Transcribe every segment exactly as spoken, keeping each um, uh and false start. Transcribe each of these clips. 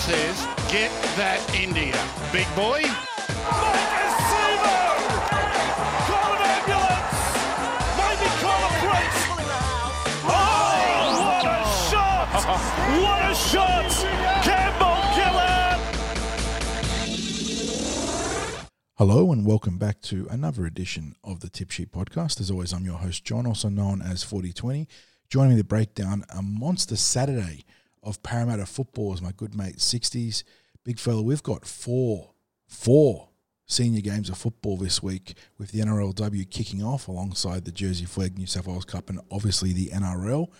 says, get that India, big boy. Micah Sivo! Call an ambulance! Maybe call a priest! Oh, what a shot! What a shot! Campbell-Gillard! Hello and welcome back to another edition of the Tip Sheet Podcast. As always, I'm your host, John, also known as forty twenty. Joining me to break down a monster Saturday of Parramatta football is my good mate sixties. Big fella, we've got four, four senior games of football this week with the N R L W kicking off alongside the Jersey Flegg, New South Wales Cup and obviously the N R L.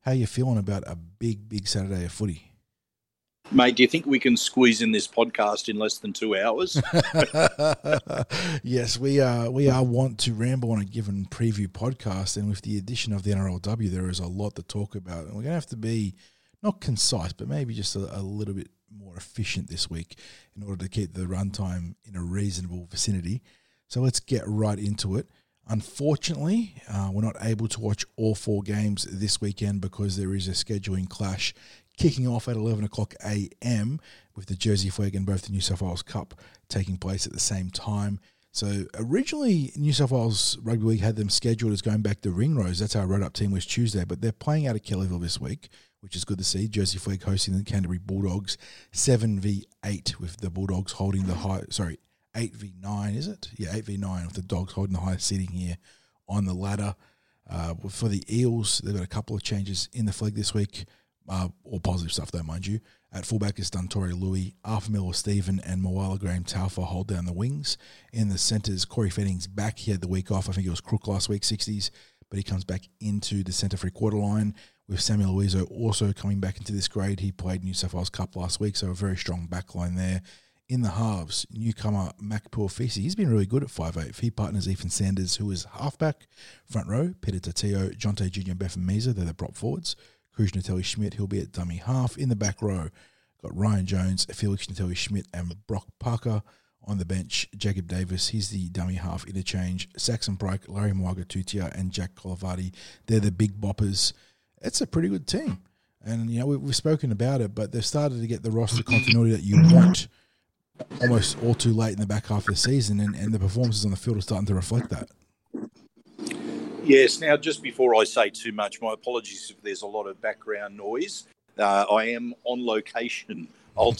How are you feeling about a big, big Saturday of footy? Mate, do you think we can squeeze in this podcast in less than two hours? Yes, we are, we are want to ramble on a given preview podcast, and with the addition of the N R L W, there is a lot to talk about. And we're going to have to be not concise, but maybe just a, a little bit more efficient this week in order to keep the runtime in a reasonable vicinity. So let's get right into it. Unfortunately, uh, we're not able to watch all four games this weekend because there is a scheduling clash kicking off at eleven o'clock a.m. with the Jersey Flegg and both the New South Wales Cup taking place at the same time. So originally, New South Wales Rugby League had them scheduled as going back to Ringrose. That's our road-up team was Tuesday, but they're playing out of Kellyville this week, which is good to see. Jersey Flegg hosting the Canterbury Bulldogs, seven v eight with the Bulldogs holding the high, sorry, eight v nine, is it? Yeah, eight v nine with the Dogs holding the highest seating here on the ladder. Uh, for the Eels, they've got a couple of changes in the flag this week. Uh, all positive stuff, though, mind you. At fullback is Duntori Louis, Arthur Miller Stephen, and Moala-Graham Taufa hold down the wings. In the centres, Corey Fenning's back. He had the week off. I think it was Crook last week, sixties, but he comes back into the centre three-quarter line with Samuel Luizzo also coming back into this grade. He played New South Wales Cup last week, so a very strong back line there. In the halves, newcomer Mac Puafisi, he's been really good at five eight. He partners Ethan Sanders, who is halfback. Front row, Peter Tatio, Jonte Junior, Betham Meza, they're the prop forwards. Cruz Nateli-Schmidt, he'll be at dummy half. In the back row, got Ryan Jones, Felix Nateli-Schmidt, and Brock Parker. On the bench, Jacob Davis, he's the dummy half interchange. Saxon Pryke, Larry Mwaga-Tutia, and Jack Colavati, they're the big boppers. It's a pretty good team. And, you know, we've, we've spoken about it, but they've started to get the roster continuity that you want almost all too late in the back half of the season, and, and the performances on the field are starting to reflect that. Yes. Now, just before I say too much, my apologies if there's a lot of background noise. Uh, I am on location. I'll,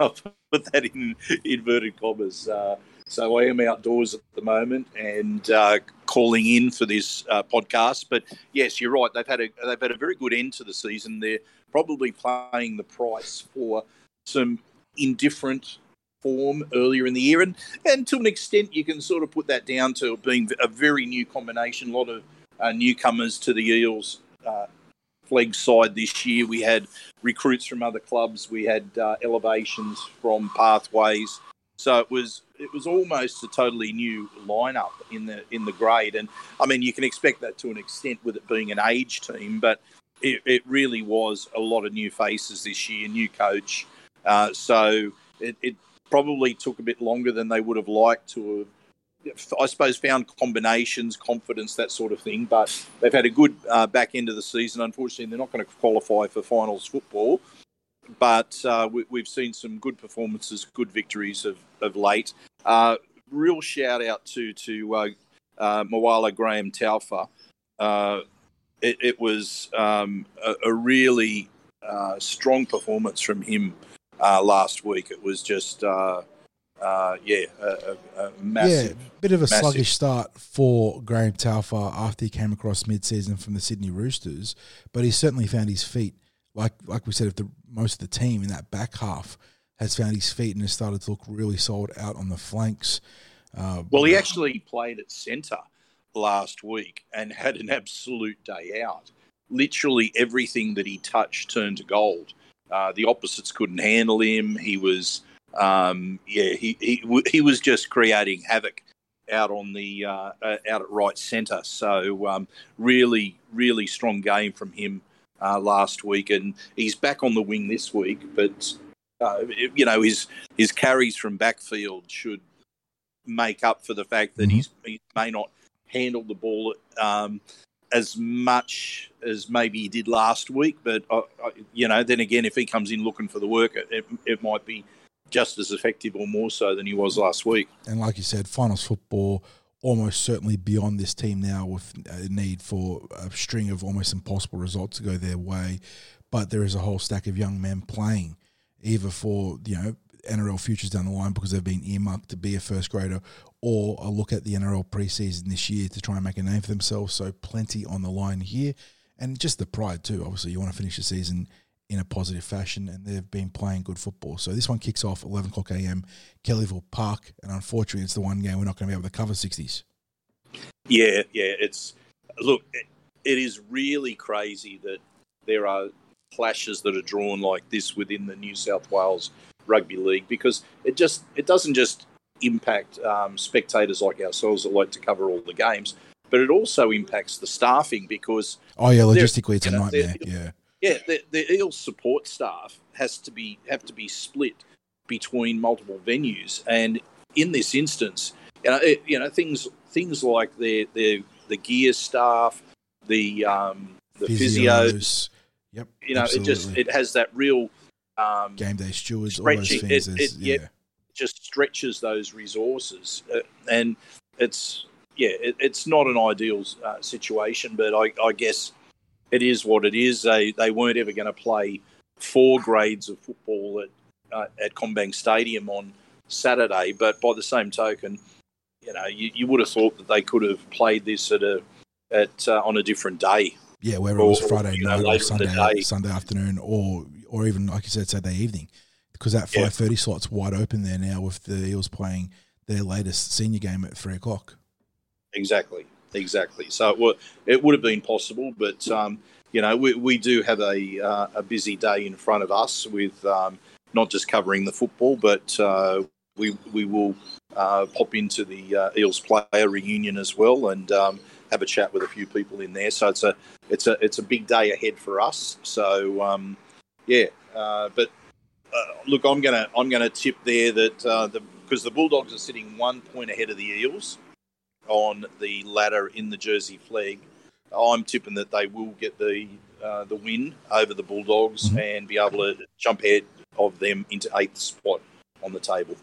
I'll put that in inverted commas. Uh, so I am outdoors at the moment and uh, calling in for this uh, podcast. But yes, you're right. They've had a they've had a very good end to the season. They're probably paying the price for some indifferent form earlier in the year, and, and to an extent, you can sort of put that down to being a very new combination. A lot of uh, newcomers to the Eels. Uh, Flegg side this year. We had recruits from other clubs. We had uh, elevations from pathways. So it was it was almost a totally new lineup in the in the grade. And I mean, you can expect that to an extent with it being an age team, but it, it really was a lot of new faces this year, new coach. Uh, so it, it probably took a bit longer than they would have liked to have, I suppose, found combinations, confidence, that sort of thing. But they've had a good uh, back end of the season. Unfortunately, they're not going to qualify for finals football. But uh, we, we've seen some good performances, good victories of, of late. Uh, real shout-out to to uh, uh, Moala-Graham Taufa. Uh, it, it was um, a, a really uh, strong performance from him uh, last week. It was just... Uh, Uh, yeah, a, a massive. Yeah, bit of a massive. Sluggish start for Graham Taufa after he came across mid-season from the Sydney Roosters, but he certainly found his feet. Like like we said, if the, most of the team in that back half has found his feet and has started to look really solid out on the flanks. Uh, well, he actually played at centre last week and had an absolute day out. Literally everything that he touched turned to gold. Uh, the opposites couldn't handle him. He was... Um, yeah, he, he he was just creating havoc out on the uh, out at right centre. So um, really, really strong game from him uh, last week, and he's back on the wing this week. But uh, you know, his his carries from backfield should make up for the fact that he's, he may not handle the ball um, as much as maybe he did last week. But, I, I, you know, then again, if he comes in looking for the work, it, it might be just as effective or more so than he was last week. And like you said, finals football almost certainly beyond this team now, with a need for a string of almost impossible results to go their way. But there is a whole stack of young men playing, either for, you know, N R L futures down the line because they've been earmarked to be a first grader, or a look at the N R L preseason this year to try and make a name for themselves. So plenty on the line here, and just the pride too. Obviously, you want to finish the season in a positive fashion, and they've been playing good football. So this one kicks off eleven o'clock a.m. Kellyville Park, and unfortunately, it's the one game we're not going to be able to cover sixties. Yeah, yeah, it's look, it, it is really crazy that there are clashes that are drawn like this within the New South Wales Rugby League, because it just it doesn't just impact um, spectators like ourselves that like to cover all the games, but it also impacts the staffing because oh yeah, logistically it's a nightmare. Yeah. Yeah, the, the E L support staff has to be have to be split between multiple venues, and in this instance, you know, it, you know things things like their their the gear staff, the um, the physios, physios, yep, you know, absolutely. It just it has that real um, game day stewards, all those things. It, it, yeah, it just stretches those resources, uh, and it's yeah, it, it's not an ideal uh, situation, but I, I guess. It is what it is. They they weren't ever going to play four grades of football at uh, at Combank Stadium on Saturday. But by the same token, you know, you, you would have thought that they could have played this at a at uh, on a different day. Yeah, whether or, it was Friday you know, night or Sunday Sunday afternoon, or or even like you said, Saturday evening, because that five thirty yeah. slot's wide open there now with the Eels playing their latest senior game at three o'clock. Exactly. Exactly. So it, were, it would have been possible, but, um, you know, we, we do have a uh, a busy day in front of us with um, not just covering the football, but uh, we we will uh, pop into the uh, Eels player reunion as well and um, have a chat with a few people in there. So it's a it's a it's a big day ahead for us. So um, yeah, uh, but uh, look, I'm gonna I'm gonna tip there that uh, the because the Bulldogs are sitting one point ahead of the Eels on the ladder in the Jersey Flegg, I'm tipping that they will get the uh, the win over the Bulldogs mm-hmm. and be able to jump ahead of them into eighth spot on the table.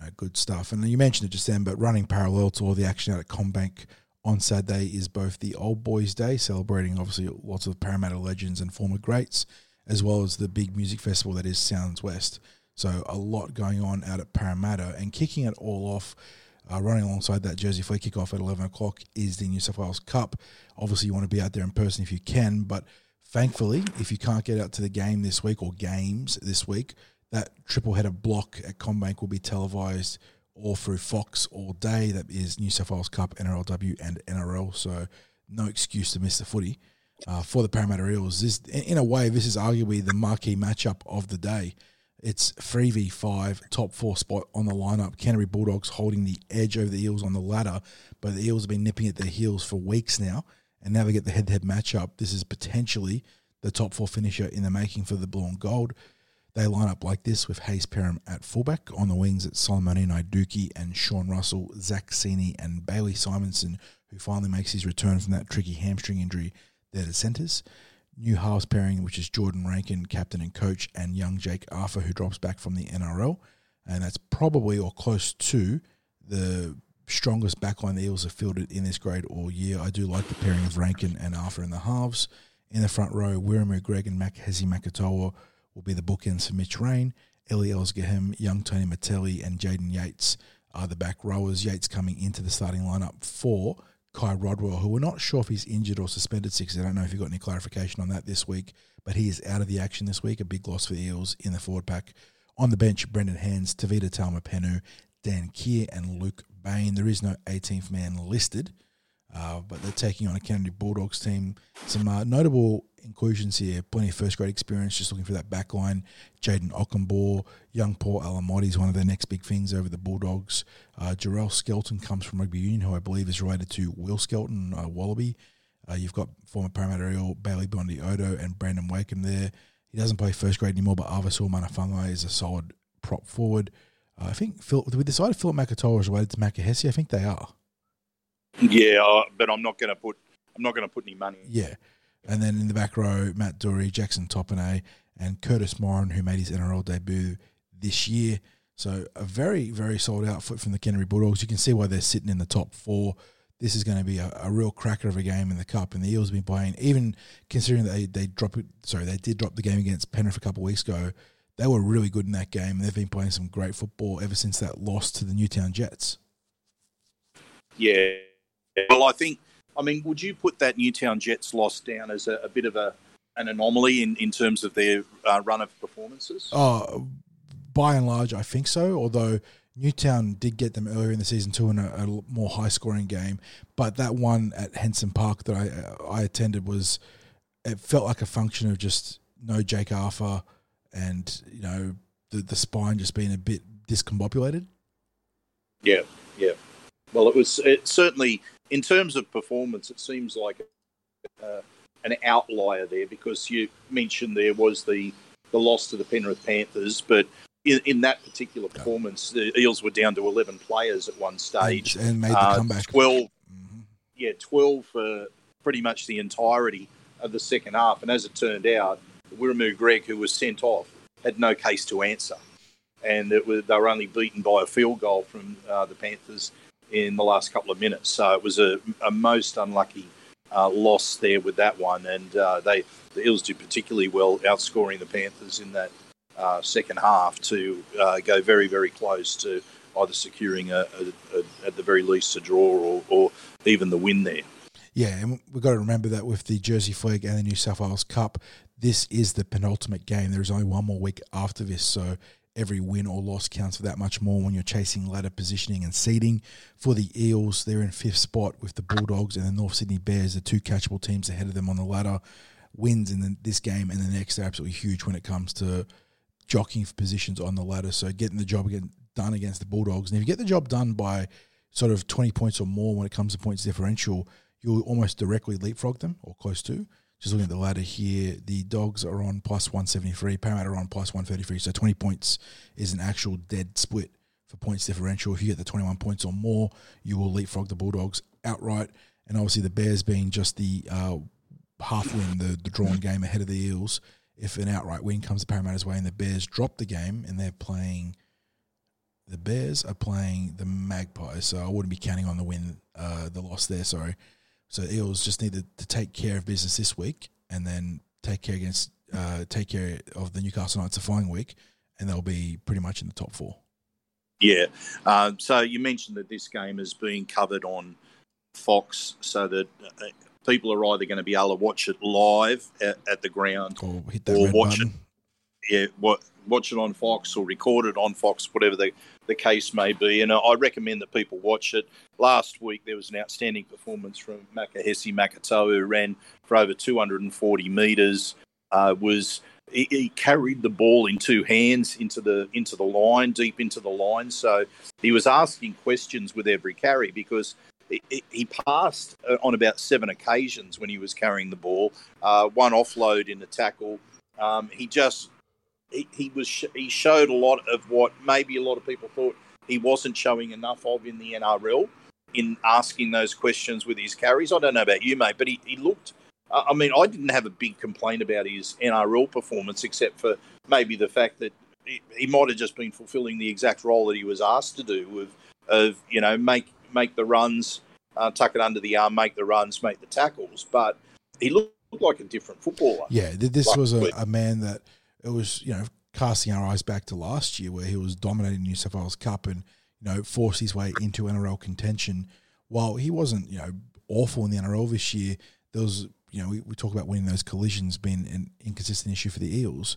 No, good stuff. And you mentioned it just then, but running parallel to all the action out at Combank on Saturday is both the Old Boys Day, celebrating obviously lots of Parramatta legends and former greats, as well as the big music festival that is Sounds West. So a lot going on out at Parramatta, and kicking it all off, Uh, running alongside that Jersey Flegg kickoff at eleven o'clock is the New South Wales Cup. Obviously, you want to be out there in person if you can, but thankfully, if you can't get out to the game this week or games this week, that triple-header block at Combank will be televised all through Fox all day. That is New South Wales Cup, N R L W and N R L, so no excuse to miss the footy uh, for the Parramatta Eels. This, in a way, this is arguably the marquee matchup of the day. It's three v five, top four spot on the lineup. Canterbury Bulldogs holding the edge over the Eels on the ladder, but the Eels have been nipping at their heels for weeks now, and now they get the head-to-head matchup. This is potentially the top four finisher in the making for the Blue and Gold. They line up like this with Hayes Perham at fullback. On the wings, it's Solomoni Naiduki and Sean Russell, Zach Sini and Bailey Simonson, who finally makes his return from that tricky hamstring injury. They're the centres. New halves pairing, which is Jordan Rankin, captain and coach, and young Jake Arthur, who drops back from the N R L. And that's probably or close to the strongest backline the Eels have fielded in this grade all year. I do like the pairing of Rankin and Arthur in the halves. In the front row, Wiramu Greg and Makahesi Makotoa will be the bookends for Mitch Rain. Ellie Elsgahim, young Tony Mattelli, and Jaden Yates are the back rowers. Yates coming into the starting lineup for Kai Rodwell, who we're not sure if he's injured or suspended six. I don't know if you've got any clarification on that this week, but he is out of the action this week. A big loss for the Eels in the forward pack. On the bench, Brendan Hands, Tavita Talma-Penu, Dan Keir and Luke Bain. There is no eighteenth man listed, uh, but they're taking on a Canterbury Bulldogs team. Some uh, notable inclusions here. Plenty of first grade experience, just looking for that back line. Jaden Ockenbaugh, young Paul Alamotti is one of their next big things over the Bulldogs. Uh, Jarrell Skelton comes from Rugby Union, who I believe is related to Will Skelton, uh, Wallaby. Uh, you've got former Parramatta Eel Bailey Bondi Odo and Brandon Wakeham there. He doesn't play first grade anymore, but Arvasul Manafunga is a solid prop forward. Uh, I think Phil, we decided Philip Makatoa is related to Makahesi. I think they are. Yeah, but I'm not going to put I'm not going to put any money. Yeah. And then in the back row, Matt Dury, Jackson Topanay, and Curtis Moran, who made his N R L debut this year. So a very, very solid outfit from the Canterbury Bulldogs. You can see why they're sitting in the top four. This is going to be a, a real cracker of a game in the Cup, and the Eels have been playing, even considering that they, they dropped, sorry, they did drop the game against Penrith a couple of weeks ago. They were really good in that game, and they've been playing some great football ever since that loss to the Newtown Jets. Yeah. Well, I think, I mean, would you put that Newtown Jets loss down as a, a bit of a an anomaly in, in terms of their uh, run of performances? Oh, by and large, I think so, although Newtown did get them earlier in the season too in a, a more high-scoring game, but that one at Henson Park that I I attended was, it felt like a function of just no Jake Arthur and, you know, the, the spine just being a bit discombobulated. Yeah, yeah. Well, it was it certainly, in terms of performance, it seems like uh, an outlier there, because you mentioned there was the, the loss to the Penrith Panthers, but In, in that particular performance, the Eels were down to eleven players at one stage. And, and made the uh, comeback. twelve, mm-hmm. Yeah, twelve for pretty much the entirety of the second half. And as it turned out, Wiramu Greg, who was sent off, had no case to answer. And it was, they were only beaten by a field goal from uh, the Panthers in the last couple of minutes. So it was a, a most unlucky uh, loss there with that one. And uh, they the Eels did particularly well, outscoring the Panthers in that Uh, second half to uh, go very, very close to either securing a, a, a at the very least a draw or, or even the win there. Yeah, and we've got to remember that with the Jersey Flegg and the New South Wales Cup, this is the penultimate game. There's only one more week after this, so every win or loss counts for that much more when you're chasing ladder positioning and seeding. For the Eels, they're in fifth spot with the Bulldogs and the North Sydney Bears, the two catchable teams ahead of them on the ladder. Wins in the, this game and the next are absolutely huge when it comes to jockeying for positions on the ladder, so getting the job again, done against the Bulldogs. And if you get the job done by sort of twenty points or more when it comes to points differential, you'll almost directly leapfrog them, or close to. Just looking at the ladder here, the Dogs are on plus one seventy-three, Parramatta are on plus one thirty-three, so twenty points is an actual dead split for points differential. If you get the twenty-one points or more, you will leapfrog the Bulldogs outright, and obviously the Bears being just the uh, half win, the, the drawn game ahead of the Eels. If an outright win comes to Parramatta's way and the Bears drop the game, and they're playing, the Bears are playing the Magpies, so I wouldn't be counting on the win, uh, the loss there, sorry. So Eels just need to, to take care of business this week, and then take care against, uh, take care of the Newcastle Knights the following week, and they'll be pretty much in the top four. Yeah. Um, so you mentioned that this game is being covered on Fox, so that Uh, people are either going to be able to watch it live at, at the ground, or, hit that or watch button. it, yeah, what, watch it on Fox or record it on Fox, whatever the, the case may be. And I recommend that people watch it. Last week there was an outstanding performance from Makahesi Makotoa, who ran for over two hundred forty metres. Uh, was he, he carried the ball in two hands into the into the line, deep into the line. So he was asking questions with every carry, because he passed on about seven occasions when he was carrying the ball. Uh, one offload in the tackle. Um, he just he, he was he showed a lot of what maybe a lot of people thought he wasn't showing enough of in the N R L, in asking those questions with his carries. I don't know about you, mate, but he, he looked. Uh, I mean, I didn't have a big complaint about his N R L performance, except for maybe the fact that he, he might have just been fulfilling the exact role that he was asked to do of of you know make. make the runs, uh, tuck it under the arm, make the runs, make the tackles. But he looked like a different footballer. Yeah, this like was a, a man that it was, you know, casting our eyes back to last year where he was dominating New South Wales Cup and, you know, forced his way into N R L contention. While he wasn't, you know, awful in the N R L this year, there was, you know, we, we talk about winning those collisions being an inconsistent issue for the Eels.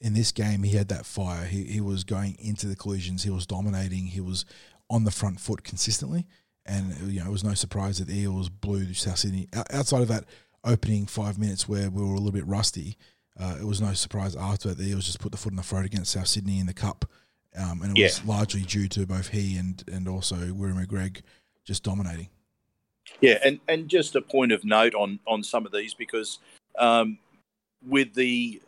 In this game, he had that fire. He, he was going into the collisions. He was dominating. He was on the front foot consistently, and you know it was no surprise that the Eels blew South Sydney. Outside of that opening five minutes where we were a little bit rusty, uh, it was no surprise after that the Eels just put the foot in the throat against South Sydney in the Cup, um, and it yeah. was largely due to both he and and also Wiramu Greg just dominating. Yeah, and, and just a point of note on, on some of these, because um, with the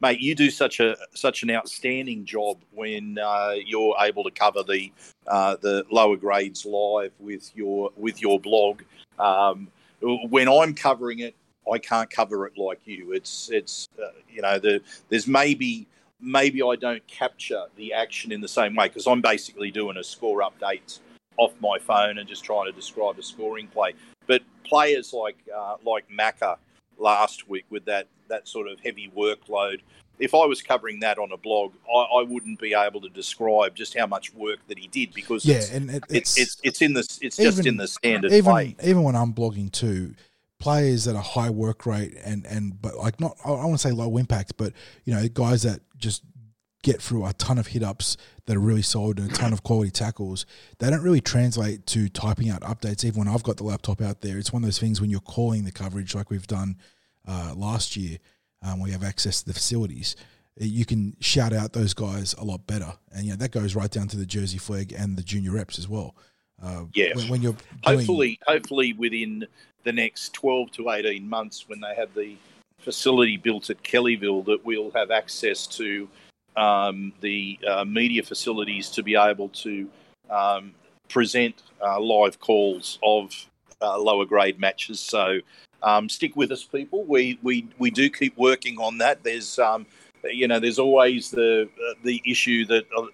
mate, you do such a such an outstanding job when uh, you're able to cover the uh, the lower grades live with your with your blog. Um, when I'm covering it, I can't cover it like you. It's it's uh, you know the there's maybe maybe I don't capture the action in the same way because I'm basically doing a score update off my phone and just trying to describe a scoring play. But players like uh, like Maka last week with that that sort of heavy workload, if I was covering that on a blog, I, I wouldn't be able to describe just how much work that he did because yeah, it's, and it, it's, it's it's it's in the it's even, just in the standard even, play. Even when I'm blogging too. Players that are high work rate and, and but like not I want to say low impact, but you know guys that just get through a ton of hit ups that are really solid and a ton of quality tackles. They don't really translate to typing out updates. Even when I've got the laptop out there, it's one of those things when you're calling the coverage like we've done uh, last year. Um, we have access to the facilities. You can shout out those guys a lot better, and you know that goes right down to the Jersey Flegg and the junior reps as well. Uh, yeah, when, when you're doing, hopefully, hopefully within the next twelve to eighteen months, when they have the facility built at Kellyville, that we'll have access to um, the uh, media facilities to be able to um, present uh, live calls of uh, lower grade matches. So um, stick with us, people. We we we do keep working on that. There's um, you know there's always the uh, the issue that. Uh,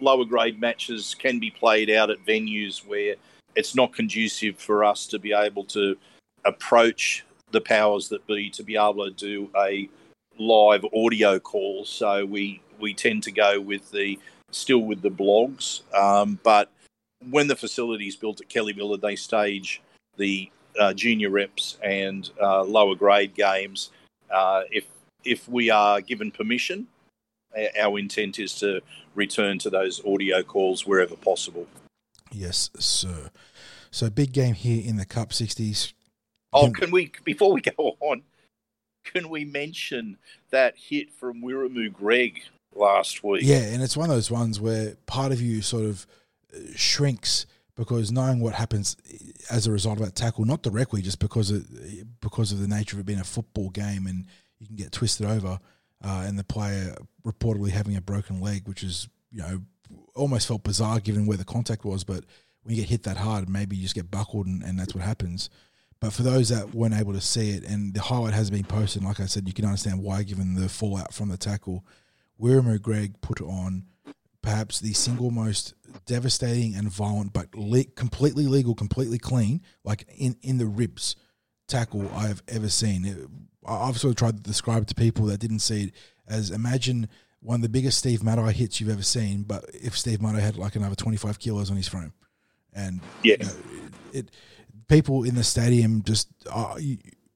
Lower grade matches can be played out at venues where it's not conducive for us to be able to approach the powers that be to be able to do a live audio call. So we, we tend to go with the still with the blogs. Um, but when the facility is built at Kellyville, they stage the uh, junior reps and uh, lower grade games. Uh, if if we are given permission. Our intent is to return to those audio calls wherever possible. Yes, sir. So big game here in the Cup sixties. Oh, can we, before we go on, can we mention that hit from Wiramu Greg last week? Yeah, and it's one of those ones where part of you sort of shrinks because knowing what happens as a result of that tackle, not directly, just because of, because of the nature of it being a football game and you can get twisted over. Uh, and the player reportedly having a broken leg, which is, you know, almost felt bizarre given where the contact was. But when you get hit that hard, maybe you just get buckled and, and that's what happens. But for those that weren't able to see it, and the highlight has been posted, like I said, you can understand why given the fallout from the tackle. Wiramu Greg put on perhaps the single most devastating and violent but le- completely legal, completely clean, like in, in the ribs tackle I have ever seen. It, I've sort of tried to describe it to people that didn't see it as imagine one of the biggest Steve Maddow hits you've ever seen, but if Steve Maddow had like another twenty-five kilos on his frame. And yeah. you know, it, it people in the stadium just, uh,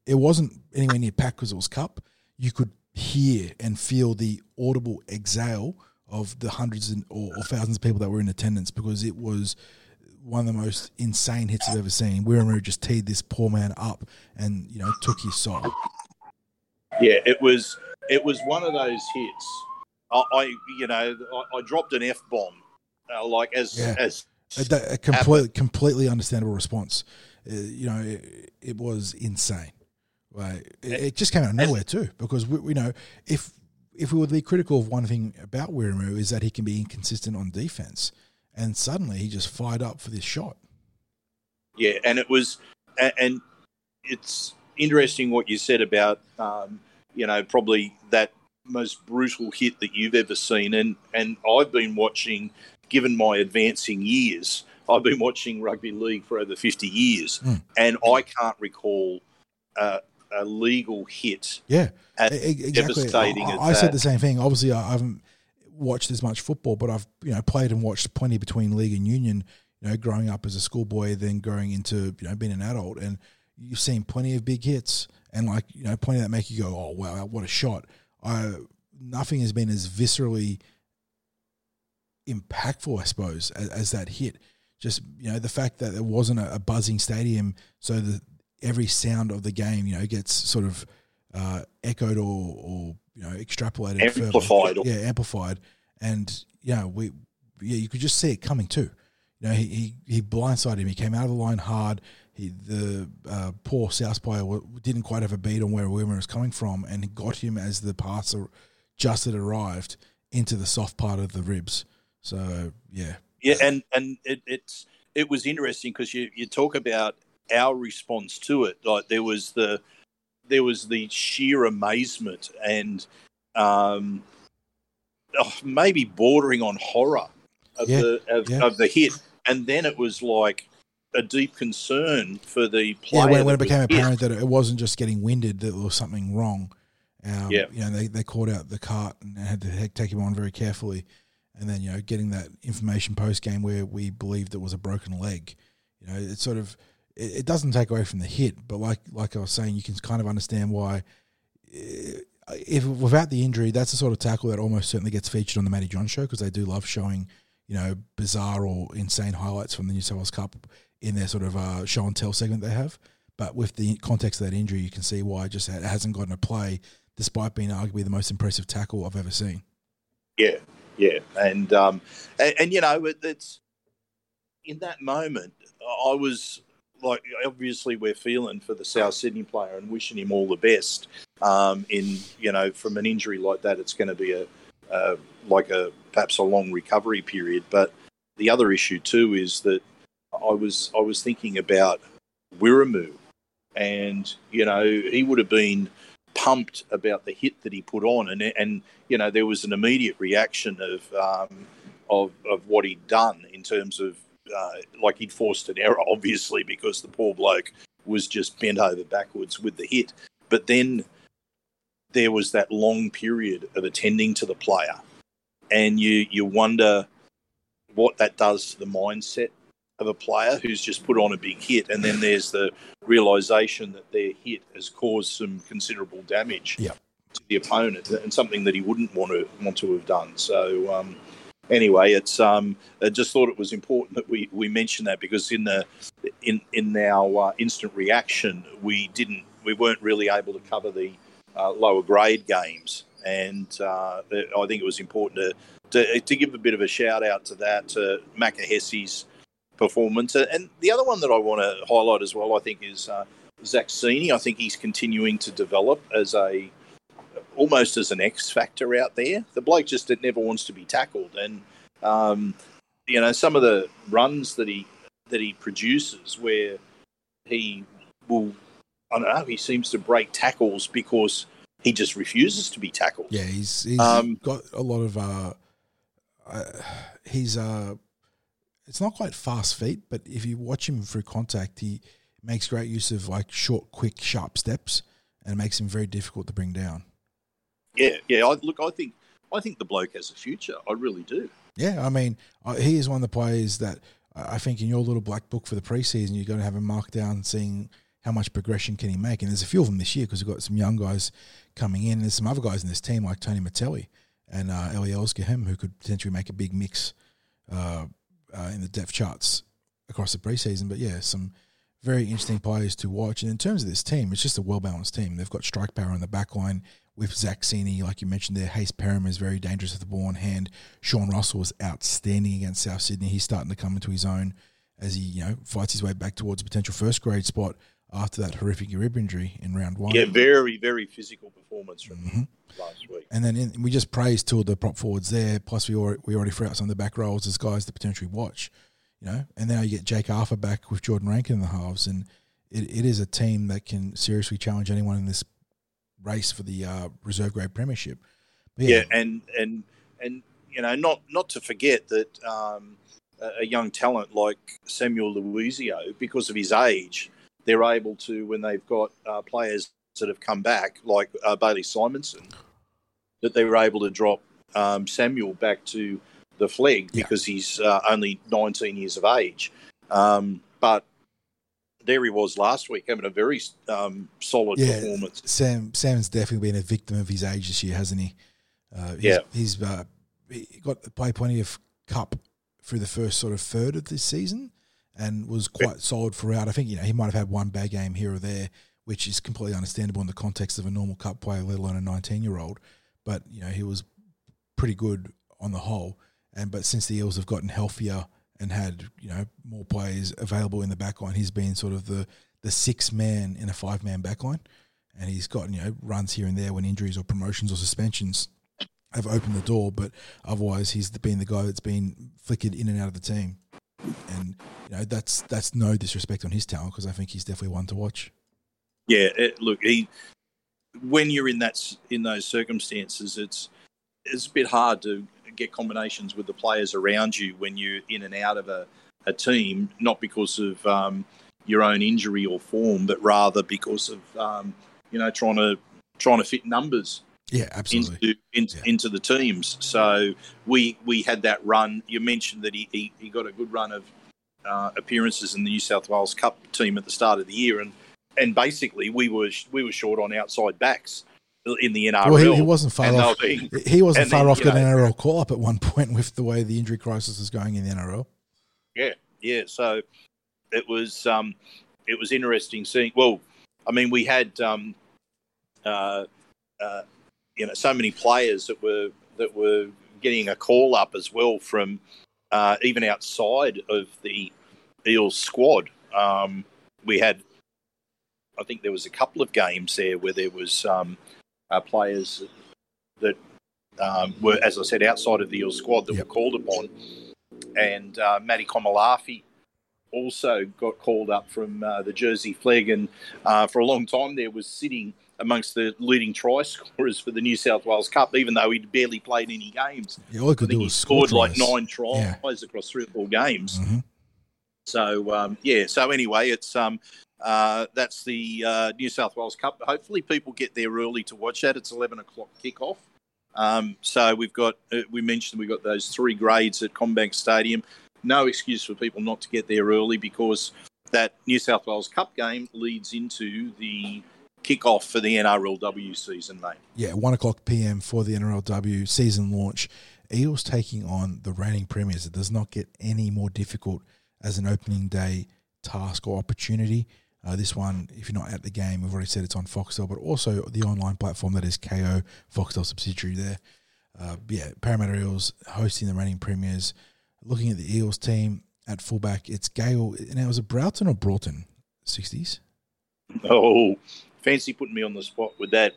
it wasn't anywhere near packed because it was cup. You could hear and feel the audible exhale of the hundreds and, or, or thousands of people that were in attendance because it was one of the most insane hits I've ever seen. Wiramu just teed this poor man up and, you know, took his side. Yeah, it was it was one of those hits. I, I you know, I, I dropped an F bomb, uh, like as yeah. as a, a completely completely understandable response. Uh, you know, it, it was insane. Like it, it just came out of nowhere too, because we, you know, if if we were to be critical of one thing about Wiramu is that he can be inconsistent on defense, and suddenly he just fired up for this shot. Yeah, and it was, and it's interesting what you said about. Um, You know, probably that most brutal hit that you've ever seen. And, and I've been watching, given my advancing years, I've been watching rugby league for over fifty years. Mm. And I can't recall uh, a legal hit. Yeah, exactly. Devastating I, I, as I that. said the same thing. Obviously, I haven't watched as much football, but I've, you know, played and watched plenty between league and union, you know, growing up as a schoolboy, then going into, you know, being an adult. And you've seen plenty of big hits. And like, you know, plenty that make you go, oh, wow, what a shot. I, nothing has been as viscerally impactful, I suppose, as, as that hit. Just, you know, the fact that it wasn't a, a buzzing stadium so that every sound of the game, you know, gets sort of uh, echoed or, or, you know, extrapolated. Amplified. Further. Yeah, amplified. And, you know, we, yeah, you could just see it coming too. You know, he, he, he blindsided him. He came out of the line hard. He, the uh, poor South player didn't quite have a beat on where Wiramu was coming from and got him as the passer just had arrived into the soft part of the ribs. So, yeah. Yeah, and, and it, it's, it was interesting because you, you talk about our response to it. Like there was the there was the sheer amazement and um, oh, maybe bordering on horror of yeah, the of, yeah. of the hit, and then it was like a deep concern for the player. Yeah, when, when it became apparent hit. that it wasn't just getting winded, that there was something wrong. Um, yeah, you know, they they called out the cart and had to take him on very carefully. And then, you know, getting that information post game where we believed it was a broken leg, you know, it sort of it, it doesn't take away from the hit, but like like I was saying, you can kind of understand why. If without the injury, that's the sort of tackle that almost certainly gets featured on the Matty John show because they do love showing, you know, bizarre or insane highlights from the New South Wales Cup in their sort of uh, show and tell segment they have. But with the context of that injury, you can see why it just it hasn't gotten a play, despite being arguably the most impressive tackle I've ever seen. Yeah. Yeah, and, um, and and you know, it, it's in that moment I was like, obviously we're feeling for the South Sydney player and wishing him all the best. Um, in you know, from an injury like that, it's going to be a uh, like a perhaps a long recovery period. But the other issue too is that I was I was thinking about Wiramu, and you know, he would have been pumped about the hit that he put on, and and you know, there was an immediate reaction of um, of of what he'd done in terms of uh, like he'd forced an error, obviously, because the poor bloke was just bent over backwards with the hit. But then there was that long period of attending to the player, and you you wonder what that does to the mindset of a player who's just put on a big hit, and then there's the realisation that their hit has caused some considerable damage yep. to the opponent, and something that he wouldn't want to want to have done. So um, anyway, it's um, I just thought it was important that we, we mention that because in the in in our uh, instant reaction, we didn't we weren't really able to cover the uh, lower grade games, and uh, I think it was important to, to to give a bit of a shout out to that to Makahesi's performance. And the other one that I want to highlight as well, I think, is uh, Zach Sini. I think he's continuing to develop as a almost as an X factor out there. The bloke just it never wants to be tackled, and um, you know, some of the runs that he that he produces, where he will, I don't know, he seems to break tackles because he just refuses to be tackled. Yeah, he's, he's um, got a lot of uh, uh, he's. Uh, It's not quite fast feet, but if you watch him through contact, he makes great use of like short, quick, sharp steps, and it makes him very difficult to bring down. Yeah, yeah. I, look, I think I think the bloke has a future. I really do. Yeah, I mean, he is one of the players that I think in your little black book for the preseason, you're going to have him marked down, seeing how much progression can he make. And there's a few of them this year because we've got some young guys coming in. There's some other guys in this team like Tony Mattelli and uh, Eli Elskahim who could potentially make a big mix. Uh, Uh, in the depth charts across the preseason. But yeah, some very interesting players to watch. And in terms of this team, it's just a well-balanced team. They've got strike power in the back line with Zach Sini, like you mentioned there. Hayes Perham is very dangerous with the ball in hand. Sean Russell was outstanding against South Sydney. He's starting to come into his own as he, you know, fights his way back towards a potential first-grade spot after that horrific rib injury in round one. Yeah, very, very physical performance from mm-hmm. last week. And then in, we just praised two of the prop forwards there, plus we already, we already threw out some of the back rows as guys to potentially watch, you know. And now you get Jake Arthur back with Jordan Rankin in the halves, and it, it is a team that can seriously challenge anyone in this race for the uh, reserve grade premiership. But yeah, yeah and, and, and, you know, not, not to forget that um, a young talent like Samuel Luizzo, because of his age, they're able to, when they've got uh, players that have come back, like uh, Bailey Simonson, that they were able to drop um, Samuel back to the Flegg yeah. because he's uh, only nineteen years of age. Um, but there he was last week having a very um, solid yeah, performance. Sam Sam's definitely been a victim of his age this year, hasn't he? Uh, he's, yeah. He's uh, he got to play plenty of cup through the first sort of third of this season, and was quite solid throughout. I think, you know, he might have had one bad game here or there, which is completely understandable in the context of a normal cup player, let alone a nineteen-year-old. But, you know, he was pretty good on the whole. And but since the Eels have gotten healthier and had, you know, more players available in the back line, he's been sort of the, the sixth man in a five-man back line. And he's gotten, you know, runs here and there when injuries or promotions or suspensions have opened the door. But otherwise, he's been the guy that's been flickered in and out of the team. And you know, that's that's no disrespect on his talent, because I think he's definitely one to watch. Yeah, it, look, he when you're in that in those circumstances, it's it's a bit hard to get combinations with the players around you when you're in and out of a, a team, not because of um, your own injury or form, but rather because of um, you know trying to trying to fit numbers. Yeah, absolutely. Into, into, yeah. into the teams. So we we had that run. You mentioned that he, he, he got a good run of uh, appearances in the New South Wales Cup team at the start of the year, and, and basically we were we were short on outside backs in the N R L. Well, he, he wasn't far and off. Being, he wasn't far then, off an N R L call up at one point with the way the injury crisis is going in the N R L. Yeah, yeah. So it was um, it was interesting seeing. Well, I mean, we had. Um, uh, uh, You know, so many players that were that were getting a call up as well from uh, even outside of the Eels squad. Um, we had, I think, there was a couple of games there where there was um, uh, players that um, were, as I said, outside of the Eels squad that yep. were called upon, and uh, Matty Komalafi also got called up from uh, the Jersey Flegg, and uh, for a long time there was sitting amongst the leading try scorers for the New South Wales Cup, even though he'd barely played any games. Yeah, all he could do was scored score like nine tries yeah. across three or four games. Mm-hmm. So um, yeah, so anyway, it's um, uh, that's the uh, New South Wales Cup. Hopefully, people get there early to watch that. It's eleven o'clock kickoff. Um, so we've got uh, we mentioned we've got those three grades at Combank Stadium. No excuse for people not to get there early, because that New South Wales Cup game leads into the kickoff for the N R L W season, mate. Yeah, one o'clock p.m. for the N R L W season launch. Eels taking on the reigning premiers. It does not get any more difficult as an opening day task or opportunity. Uh, this one, if you're not at the game, we've already said it's on Foxtel, but also the online platform that is K O, Foxtel subsidiary there. Uh, yeah, Parramatta Eels hosting the reigning premiers. Looking at the Eels team at fullback, it's Gale. Now, is it Broughton or Broughton? sixties? Oh, fancy putting me on the spot with that.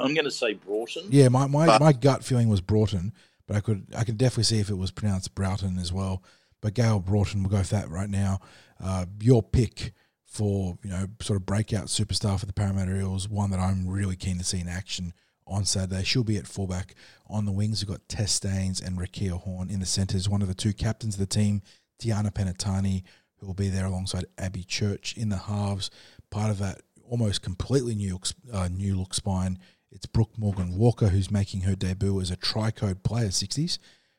I'm going to say Broughton. Yeah, my my, but, my gut feeling was Broughton, but I could I could definitely see if it was pronounced Broughton as well. But Gale Broughton, we'll go for that right now. Uh, your pick for, you know, sort of breakout superstar for the Parramatta Eels, one that I'm really keen to see in action on Saturday. She'll be at fullback. On the wings, we've got Tess Staines and Rakia Horn. In the centres, one of the two captains of the team, Tiana Penatani, who will be there alongside Abby Church. In the halves, part of that almost completely new look, uh, new look spine, it's Brooke Morgan-Walker, who's making her debut as a tri-code player, sixties,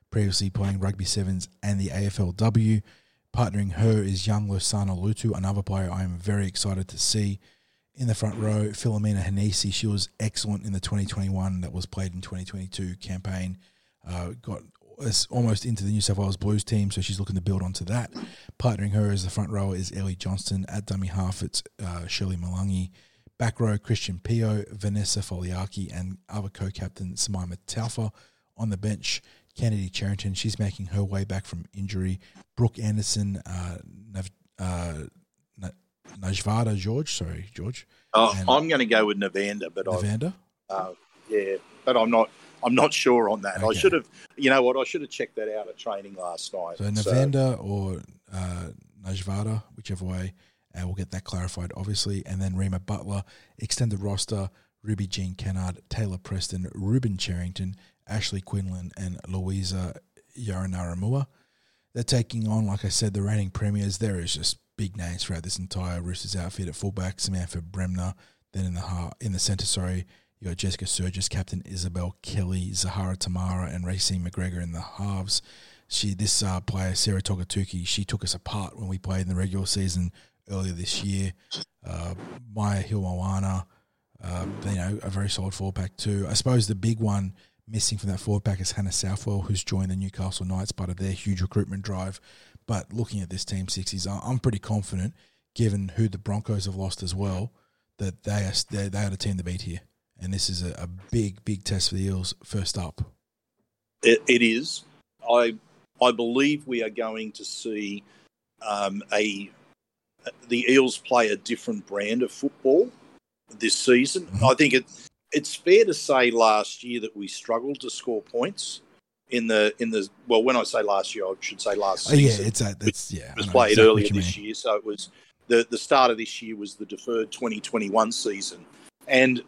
previously playing Rugby Sevens and the A F L W. Partnering her is young Losana Lutu, another player I am very excited to see. In the front row, Philomena Hanisi, she was excellent in the twenty twenty-one that was played in twenty twenty-two campaign, uh, got almost into the New South Wales Blues team, so she's looking to build onto that. Partnering her as the front rower is Ellie Johnston. At dummy half, it's uh, Shirley Malangi. Back row, Christian Pio, Vanessa Foliaki, and other co-captain Samima Taufa. On the bench, Kennedy Cherrington. She's making her way back from injury. Brooke Anderson, uh, Nav- uh, Na- Najvada George, sorry, George. Oh, and I'm going to go with Navanda, but Navanda? Uh, yeah, but I'm not... I'm not sure on that. Okay. I should have, you know what, I should have checked that out at training last night. So Navanda so. or uh, Najvada, whichever way, and we'll get that clarified, obviously. And then Rima Butler, extended roster, Ruby Jean Kennard, Taylor Preston, Ruben Cherrington, Ashley Quinlan, and Louisa Yaranaramua. They're taking on, like I said, the reigning premiers. There is just big names throughout this entire Roosters outfit at fullback, Samantha Bremner, then in the in the centre, sorry, you got Jessica Surges, Captain Isabel Kelly, Zahara Tamara, and Racine McGregor in the halves. She, this uh, player, Sarah Togatuki, she took us apart when we played in the regular season earlier this year. Uh, Maya Hilmawana, uh, you know, a very solid forward pack too. I suppose the big one missing from that forward pack is Hannah Southwell, who's joined the Newcastle Knights, part of their huge recruitment drive. But looking at this team, sixties, I'm pretty confident, given who the Broncos have lost as well, that they are, they are the team to beat here. And this is a, a big, big test for the Eels first up. It, it is. I I believe we are going to see um, a the Eels play a different brand of football this season. Mm-hmm. I think it it's fair to say last year that we struggled to score points in the in the well, when I say last year, I should say last oh, season. Yeah, it's a, that's yeah. It was played exactly earlier this year, so it was the the start of this year was the deferred twenty twenty-one season, and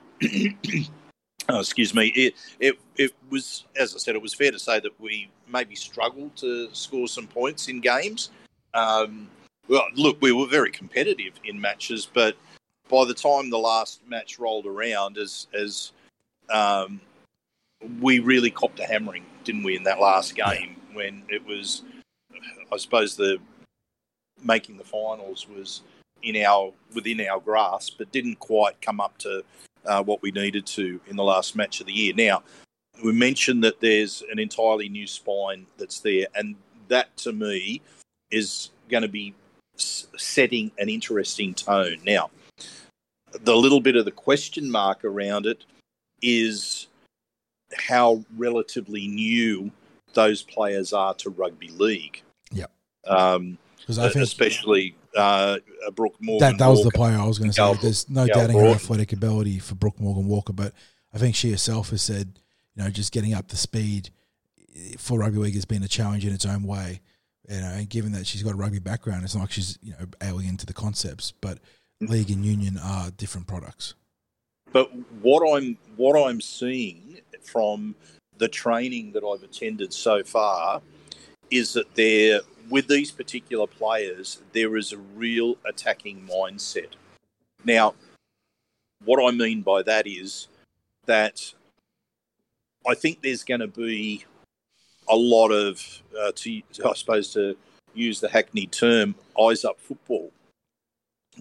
oh, excuse me, it it it was, as I said, it was fair to say that we maybe struggled to score some points in games. Um, well, look, we were very competitive in matches, but by the time the last match rolled around, as as um, we really copped a hammering, didn't we, in that last game when it was, I suppose, the making the finals was in our within our grasp, but didn't quite come up to uh, what we needed to in the last match of the year. Now, we mentioned that there's an entirely new spine that's there, and that to me is going to be setting an interesting tone. Now, the little bit of the question mark around it is how relatively new those players are to rugby league. Yep. Um, I think especially uh, Brooke Morgan. That, that was Walker, the player I was going to say. Galvin, There's no Galvin doubting Galvin. her athletic ability for Brooke Morgan Walker, but I think she herself has said, you know, just getting up to speed for rugby league has been a challenge in its own way. You know, and given that she's got a rugby background, it's not like she's, you know, alien to the concepts, but league and union are different products. But what I'm what I'm seeing from the training that I've attended so far is that there, with these particular players, there is a real attacking mindset. Now, what I mean by that is that I think there's going to be a lot of, uh, to, I suppose, to use the hackneyed term, eyes up football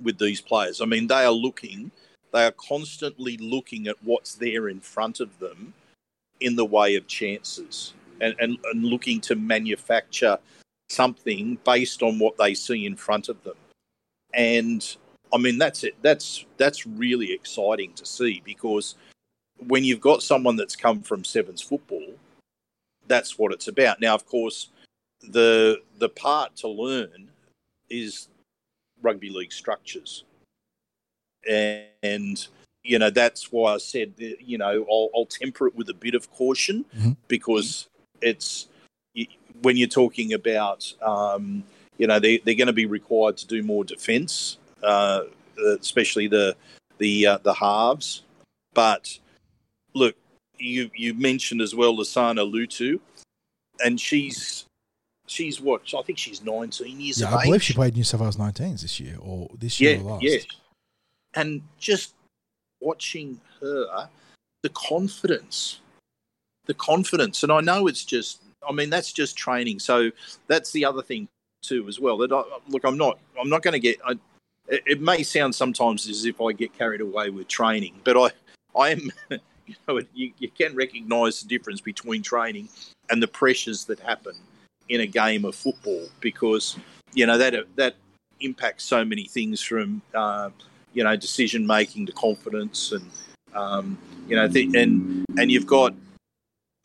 with these players. I mean, they are looking, they are constantly looking at what's there in front of them in the way of chances and, and, and looking to manufacture something based on what they see in front of them. And, I mean, that's it. That's, that's really exciting to see, because when you've got someone that's come from Sevens football, that's what it's about. Now, of course, the the part to learn is rugby league structures, and, and you know that's why I said you know I'll, I'll temper it with a bit of caution, mm-hmm. because it's when you're talking about um, you know they, they're going to be required to do more defence, uh, especially the the uh, the halves. But look. You you mentioned as well Lasana Lutu, and she's she's what I think she's nineteen years yeah, of I age. I believe she played New South Wales nineteens this year or this year yeah, or last. Yeah, and just watching her, the confidence, the confidence, and I know it's just I mean that's just training. So that's the other thing too as well. That I, look, I'm not I'm not going to get. I, it, it may sound sometimes as if I get carried away with training, but I I am. You know, you, you can recognise the difference between training and the pressures that happen in a game of football, because you know that that impacts so many things from uh, you know decision making to confidence, and um, you know th- and and you've got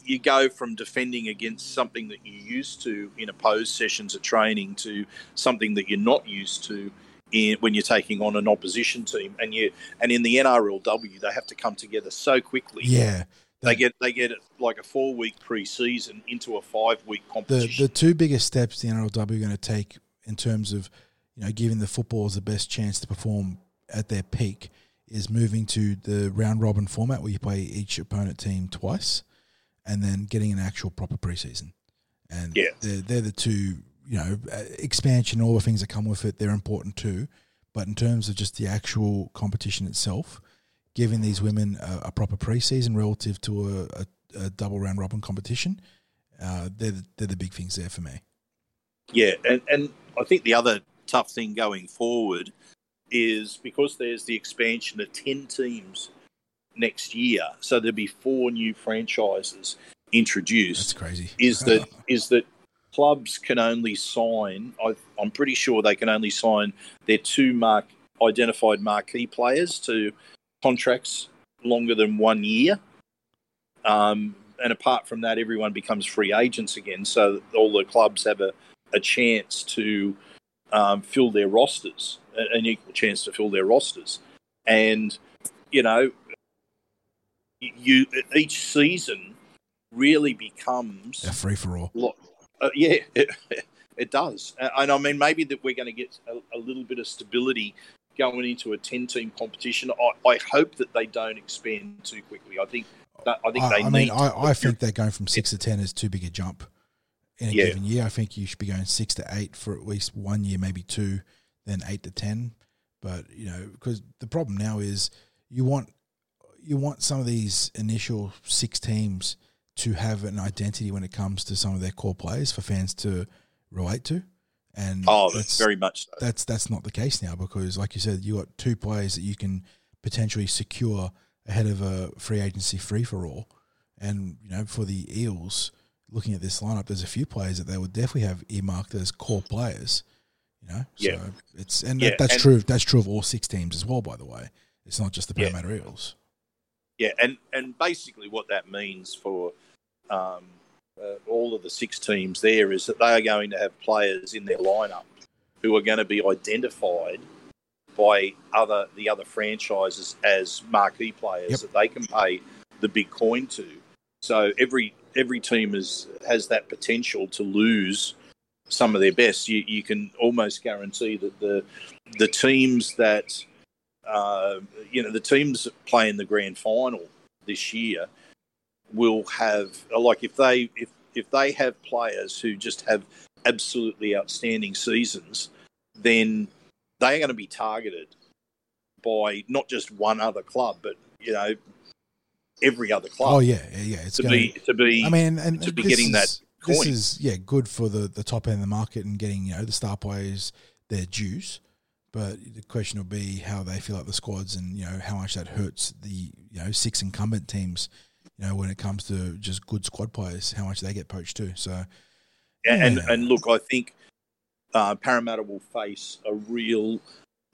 you go from defending against something that you're used to in opposed sessions at training to something that you're not used to. In, when you're taking on an opposition team, and you and in the N R L W, they have to come together so quickly. Yeah, they, they get they get like a four week pre-season into a five week competition. The, the two biggest steps the N R L W are going to take in terms of you know giving the footballers the best chance to perform at their peak is moving to the round robin format where you play each opponent team twice, and then getting an actual proper pre-season. And yeah. they're they're the two. You know, expansion, all the things that come with it, they're important too. But in terms of just the actual competition itself, giving these women a, a proper preseason relative to a, a, a double round robin competition, uh, they're, the, they're the big things there for me. Yeah, and, and I think the other tough thing going forward is because there's the expansion of ten teams next year, so there'll be four new franchises introduced. That's crazy. Is that is that... Clubs can only sign, I, I'm pretty sure they can only sign their two mark, identified marquee players to contracts longer than one year. Um, and apart from that, everyone becomes free agents again, so all the clubs have a, a chance to um, fill their rosters, an equal chance to fill their rosters. And, you know, you each season really becomes a free for all. Lo- uh, yeah, it, it does. Uh, and I mean, maybe that we're going to get a, a little bit of stability going into a ten-team competition. I, I hope that they don't expand too quickly. I think that, I think I, they I mean, need. I, I think that going from six to ten is too big a jump in a yeah. given year. I think you should be going six to eight for at least one year, maybe two, then eight to ten. But you know, because the problem now is you want you want some of these initial six teams to have an identity when it comes to some of their core players for fans to relate to. And oh, that's very much so. That's that's not the case now because, like you said, you got two players that you can potentially secure ahead of a free agency free for all. And you know, for the Eels, looking at this lineup, there's a few players that they would definitely have earmarked as core players. You know, yeah. So it's and yeah. that, that's and true. That's true of all six teams as well. By the way, it's not just the yeah. Parramatta Eels. Yeah, and and basically what that means for. Um, Uh, all of the six teams there is that they are going to have players in their lineup who are going to be identified by other the other franchises as marquee players yep. that they can pay the big coin to. So every every team is has that potential to lose some of their best. You you can almost guarantee that the the teams that uh, you know the teams that play in the grand final this year. Will have like if they if if they have players who just have absolutely outstanding seasons, then they are going to be targeted by not just one other club, but you know every other club. Oh yeah, yeah, yeah. It's to going, be to be. I mean, and to be getting is, that. Coin. This is yeah, good for the the top end of the market and getting you know the star players their dues. But the question will be how they fill up the squads and you know how much that hurts the you know six incumbent teams. You know, when it comes to just good squad players, how much they get poached too. So, yeah. and and look, I think uh, Parramatta will face a real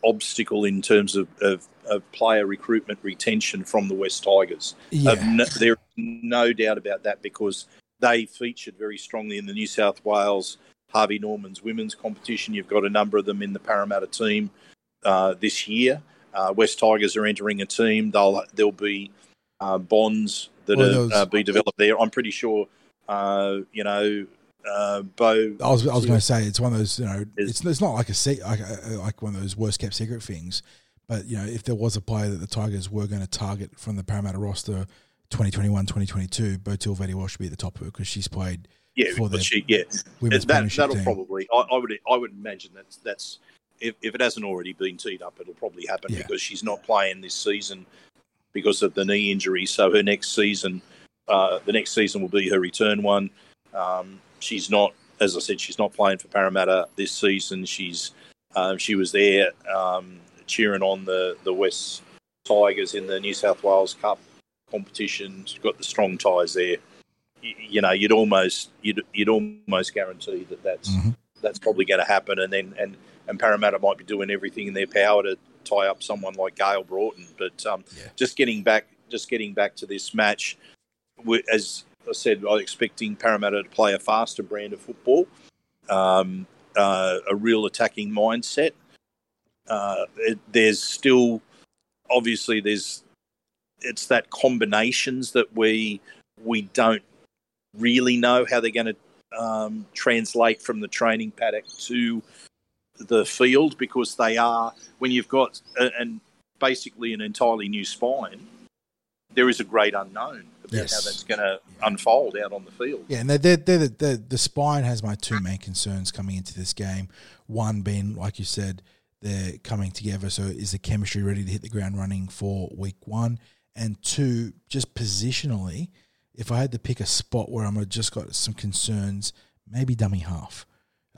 obstacle in terms of, of, of player recruitment retention from the West Tigers. Yeah. No, there's no doubt about that because they featured very strongly in the New South Wales Harvey Norman's women's competition. You've got a number of them in the Parramatta team uh, this year. Uh, West Tigers are entering a team. They'll there'll be uh, bonds. That well, are, was, uh, be developed there. I'm pretty sure, uh, you know, uh, Bo. I was I was going to say it's one of those. You know, is, it's it's not like a se- like a, like one of those worst kept secret things. But you know, if there was a player that the Tigers were going to target from the Parramatta roster, twenty twenty-one, twenty twenty-two, Bo Tilvedi-Walsh should be at the top of it because she's played. Yeah, for their she, yeah. Women's that, that'll team. Probably. I, I would I would imagine that's that's if, if it hasn't already been teed up, it'll probably happen yeah. because she's not playing this season. Because of the knee injury, so her next season, uh, the next season will be her return one. Um, she's not, as I said, she's not playing for Parramatta this season. She's uh, she was there um, cheering on the, the West Tigers in the New South Wales Cup competition. She's got the strong ties there. You, you know, you'd almost you'd you'd almost guarantee that that's mm-hmm. that's probably going to happen. And then and and Parramatta might be doing everything in their power to. Tie up someone like Gail Broughton, but um, yeah. just getting back, just getting back to this match. We, as I said, I'm expecting Parramatta to play a faster brand of football, um, uh, a real attacking mindset. Uh, it, there's still, obviously, there's it's that combinations that we we don't really know how they're going to um, translate from the training paddock to. The field because they are when you've got a, and basically an entirely new spine, there is a great unknown about yes. how that's going to yeah. unfold out on the field. Yeah, and they're, they're, they're, they're, the spine has my two main concerns coming into this game. One being, like you said, they're coming together. So is the chemistry ready to hit the ground running for week one? And two, just positionally, if I had to pick a spot where I'm just got some concerns, maybe dummy half.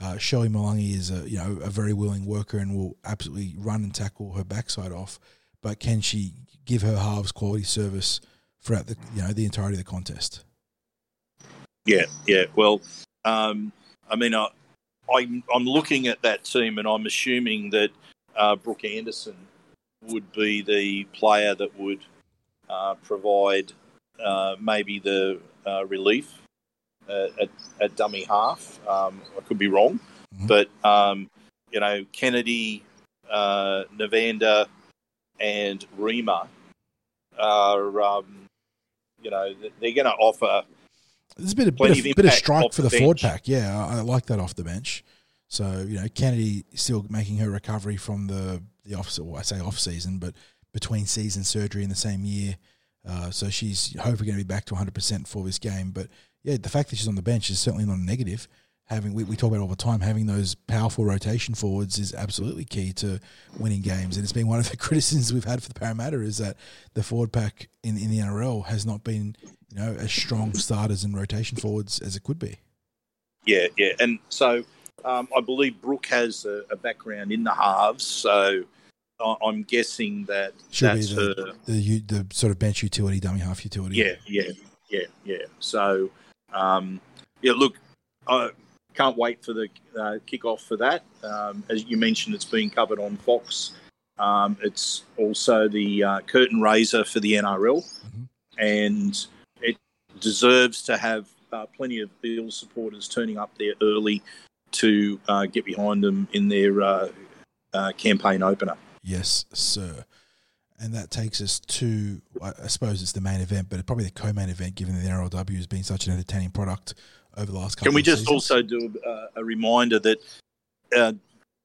Uh, Shelley Mullangi is a you know a very willing worker and will absolutely run and tackle her backside off, but can she give her halves quality service throughout the you know the entirety of the contest? Yeah, yeah. Well, um, I mean, I, I'm I'm looking at that team and I'm assuming that uh, Brooke Anderson would be the player that would uh, provide uh, maybe the uh, relief. At, at dummy half, um, I could be wrong, mm-hmm. but um, you know Kennedy, uh, Navanda, and Rima are um, you know they're going to offer There's a bit of, bit of, of, bit of strike for the, the forward pack. Yeah, I, I like that off the bench. So, you know, Kennedy still making her recovery from the, the off, well, I say off season, but between season surgery in the same year. Uh, so she's hopefully going to be back to one hundred percent for this game. But, yeah, the fact that she's on the bench is certainly not a negative. Having we, we talk about it all the time, having those powerful rotation forwards is absolutely key to winning games. And it's been one of the criticisms we've had for the Parramatta is that the forward pack in, in the N R L has not been, you know, as strong starters and rotation forwards as it could be. Yeah, yeah. And so um, I believe Brooke has a, a background in the halves, so I'm guessing that She'll that's the, her... The, the sort of bench utility, dummy half utility. Yeah, yeah, yeah, yeah. So, um, yeah, look, I... Can't wait for the uh, kick-off for that. Um, as you mentioned, it's being covered on Fox. Um, it's also the uh, curtain raiser for the N R L, mm-hmm. and it deserves to have uh, plenty of Eels supporters turning up there early to uh, get behind them in their uh, uh, campaign opener. Yes, sir. And that takes us to, I suppose it's the main event, but probably the co-main event, given that the N R L W has been such an entertaining product over the last couple of seasons. Can we just also do a, a reminder that uh,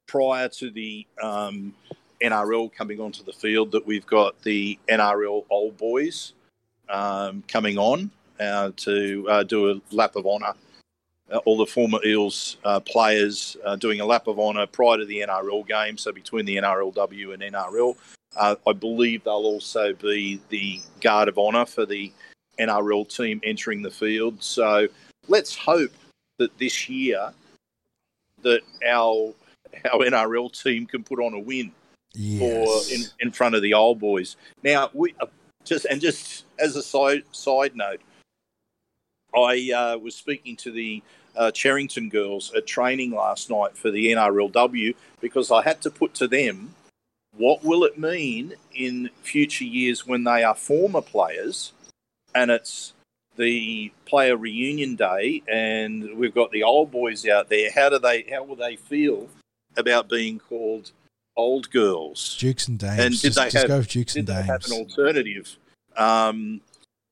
prior to the um, N R L coming onto the field, that we've got the N R L Old Boys um, coming on uh, to uh, do a lap of honour. Uh, all the former Eels uh, players uh, doing a lap of honour prior to the N R L game, so between the N R L W and N R L. Uh, I believe they'll also be the guard of honour for the N R L team entering the field. So let's hope that this year that our our N R L team can put on a win yes. for in, in front of the Old Boys. Now we uh, just and just as a side side note, I uh, was speaking to the uh, Cherrington girls at training last night for the N R L W because I had to put to them, what will it mean in future years when they are former players and it's the player reunion day and we've got the Old Boys out there? How do they? How will they feel about being called old girls? Dukes and Dames. And did just, they just have, go with Dukes and did Dames. They have an alternative? Um,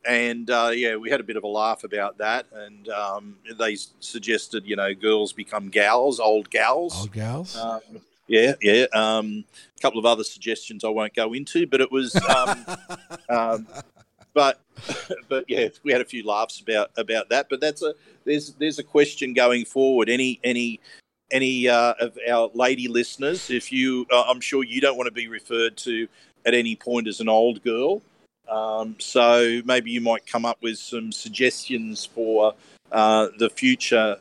and, uh, yeah, we had a bit of a laugh about that and um, they suggested, you know, girls become gals, old gals. Old gals. Um, Yeah, yeah. Um, a couple of other suggestions I won't go into, but it was, um, um, but, but yeah, we had a few laughs about, about that. But that's a there's there's a question going forward. Any any any uh, of our lady listeners, if you, uh, I'm sure you don't want to be referred to at any point as an old girl. Um, so maybe you might come up with some suggestions for uh, the future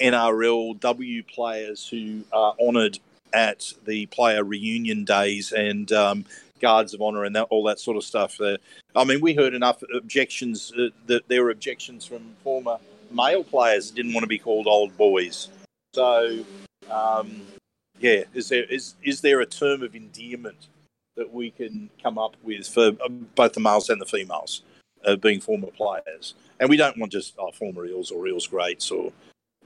N R L W players who are honoured at the player reunion days and um, guards of honour and that, all that sort of stuff. Uh, I mean, we heard enough objections uh, that there were objections from former male players that didn't want to be called old boys. So, um, yeah, is there is is there a term of endearment that we can come up with for both the males and the females uh, being former players? And we don't want just oh, former Eels or Eels greats or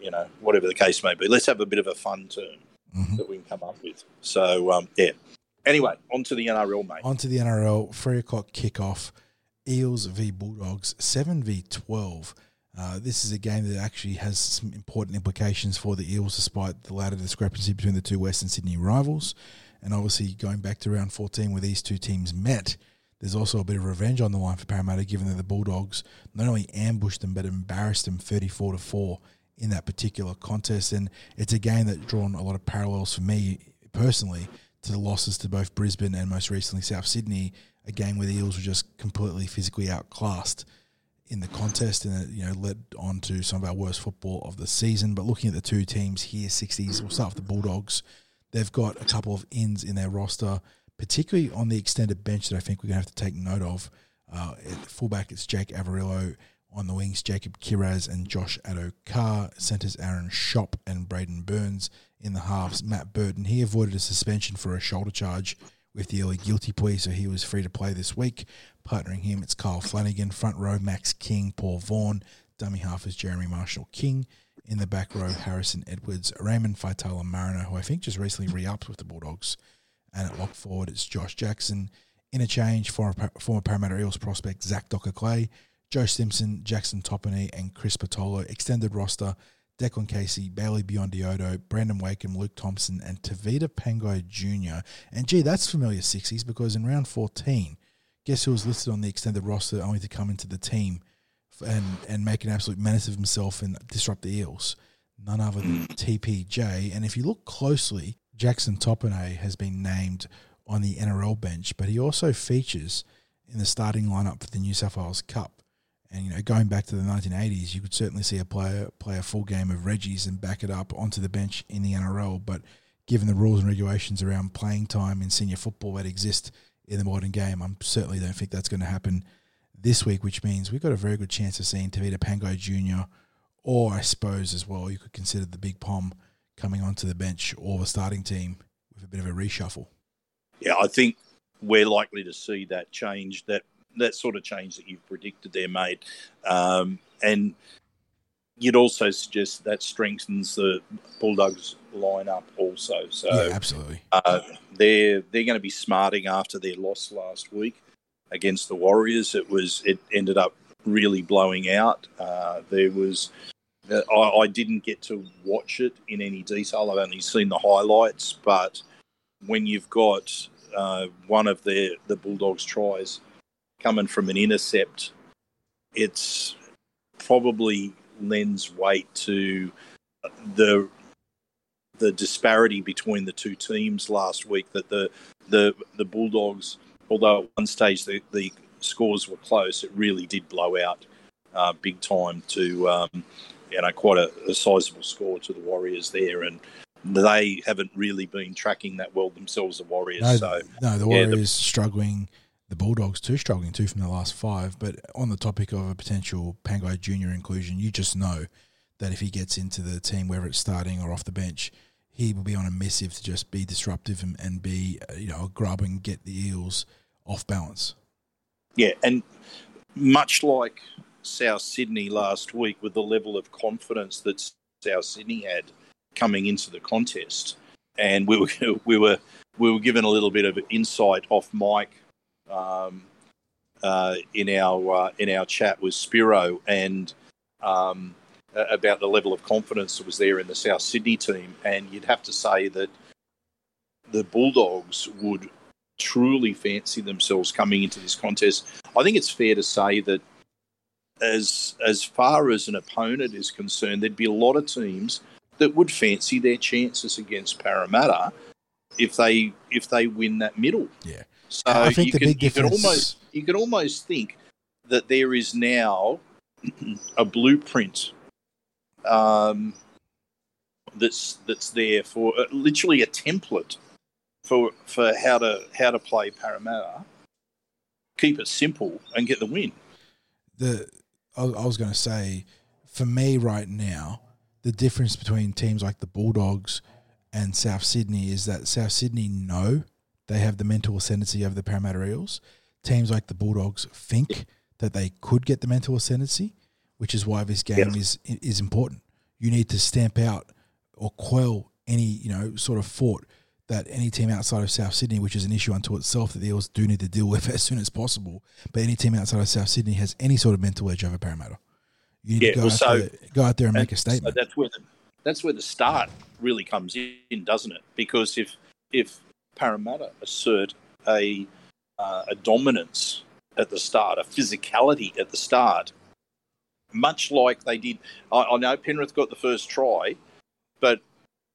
you know whatever the case may be. Let's have a bit of a fun term. Mm-hmm. That we can come up with. So, um, yeah. Anyway, on to the N R L, mate. On to the N R L, three o'clock kickoff, Eels v Bulldogs, seven v twelve. Uh, this is a game that actually has some important implications for the Eels despite the latter discrepancy between the two Western Sydney rivals. And obviously going back to round fourteen where these two teams met, there's also a bit of revenge on the line for Parramatta given that the Bulldogs not only ambushed them but embarrassed them thirty-four to four in that particular contest, and it's a game that's drawn a lot of parallels for me personally to the losses to both Brisbane and most recently South Sydney, a game where the Eels were just completely physically outclassed in the contest and it, you know, led on to some of our worst football of the season. But looking at the two teams here, sixties, we'll start with the Bulldogs. They've got a couple of ins in their roster, particularly on the extended bench that I think we're going to have to take note of. Uh, at fullback, it's Jake Averillo. On the wings, Jacob Kiraz and Josh Addo-Carr. Centres, Aaron Schopp and Braden Burns. In the halves, Matt Burton. He avoided a suspension for a shoulder charge with the early guilty plea, so he was free to play this week. Partnering him, it's Kyle Flanagan. Front row, Max King, Paul Vaughan. Dummy half is Jeremy Marshall-King. In the back row, Harrison Edwards, Raymond Faitala-Mariner, who I think just recently re-upped with the Bulldogs. And at lock forward, it's Josh Jackson. Interchange, former, former Parramatta Eels prospect Zach Docker-Clay, Joe Simpson, Jackson Topani, and Chris Patolo. Extended roster, Declan Casey, Bailey Biondioto, Brandon Wakeham, Luke Thompson, and Tavita Pangai Junior And, gee, that's familiar sixties because in round fourteen, guess who was listed on the extended roster only to come into the team and, and make an absolute menace of himself and disrupt the Eels? None other than T P J. And if you look closely, Jackson Topani has been named on the N R L bench, but he also features in the starting lineup for the New South Wales Cup. And, you know, going back to the nineteen eighties, you could certainly see a player play a full game of Reggie's and back it up onto the bench in the N R L. But given the rules and regulations around playing time in senior football that exist in the modern game, I certainly don't think that's going to happen this week, which means we've got a very good chance of seeing Tavita Pangai Junior, or I suppose as well, you could consider the Big Pom coming onto the bench or the starting team with a bit of a reshuffle. Yeah, I think we're likely to see that change, that that sort of change that you've predicted there, mate. Um, and you'd also suggest that strengthens the Bulldogs lineup also. So yeah, absolutely. Uh, they're they're going to be smarting after their loss last week against the Warriors. It was it ended up really blowing out. Uh, there was uh, I, I didn't get to watch it in any detail. I've only seen the highlights, but when you've got uh, one of the, the Bulldogs' tries coming from an intercept, it's probably lends weight to the the disparity between the two teams last week, that the the, the Bulldogs, although at one stage the, the scores were close, it really did blow out uh, big time to um, you know quite a, a sizable score to the Warriors there, and they haven't really been tracking that well themselves, the Warriors. No, so no, the Warriors yeah, the, struggling, the Bulldogs too struggling too from the last five. But on the topic of a potential Pangai Junior inclusion, you just know that if he gets into the team, whether it's starting or off the bench, he will be on a missive to just be disruptive and, and be you know a grub and get the Eels off balance. Yeah, and much like South Sydney last week, with the level of confidence that South Sydney had coming into the contest, and we were we were we were given a little bit of insight off mic um, uh, in our uh, in our chat with Spiro, and um, about the level of confidence that was there in the South Sydney team, and you'd have to say that the Bulldogs would truly fancy themselves coming into this contest. I think it's fair to say that as as far as an opponent is concerned, there'd be a lot of teams that would fancy their chances against Parramatta if they if they win that middle. Yeah. So I think you, the can, big difference... you can almost you can almost think that there is now a blueprint um, that's that's there for uh, literally a template for for how to how to play Parramatta. Keep it simple and get the win. The I, I was going to say, for me right now, the difference between teams like the Bulldogs and South Sydney is that South Sydney know they have the mental ascendancy over the Parramatta Eels. Teams like the Bulldogs think that they could get the mental ascendancy, which is why this game yeah. is is important. You need to stamp out or quell any you know sort of thought that any team outside of South Sydney, which is an issue unto itself that the Eels do need to deal with as soon as possible, but any team outside of South Sydney has any sort of mental edge over Parramatta. You need yeah, to go, well, out so, there, go out there and, and make a statement. So that's where the that's where the start really comes in, doesn't it? Because if if Parramatta assert a uh, a dominance at the start, a physicality at the start, much like they did, I, I know Penrith got the first try, but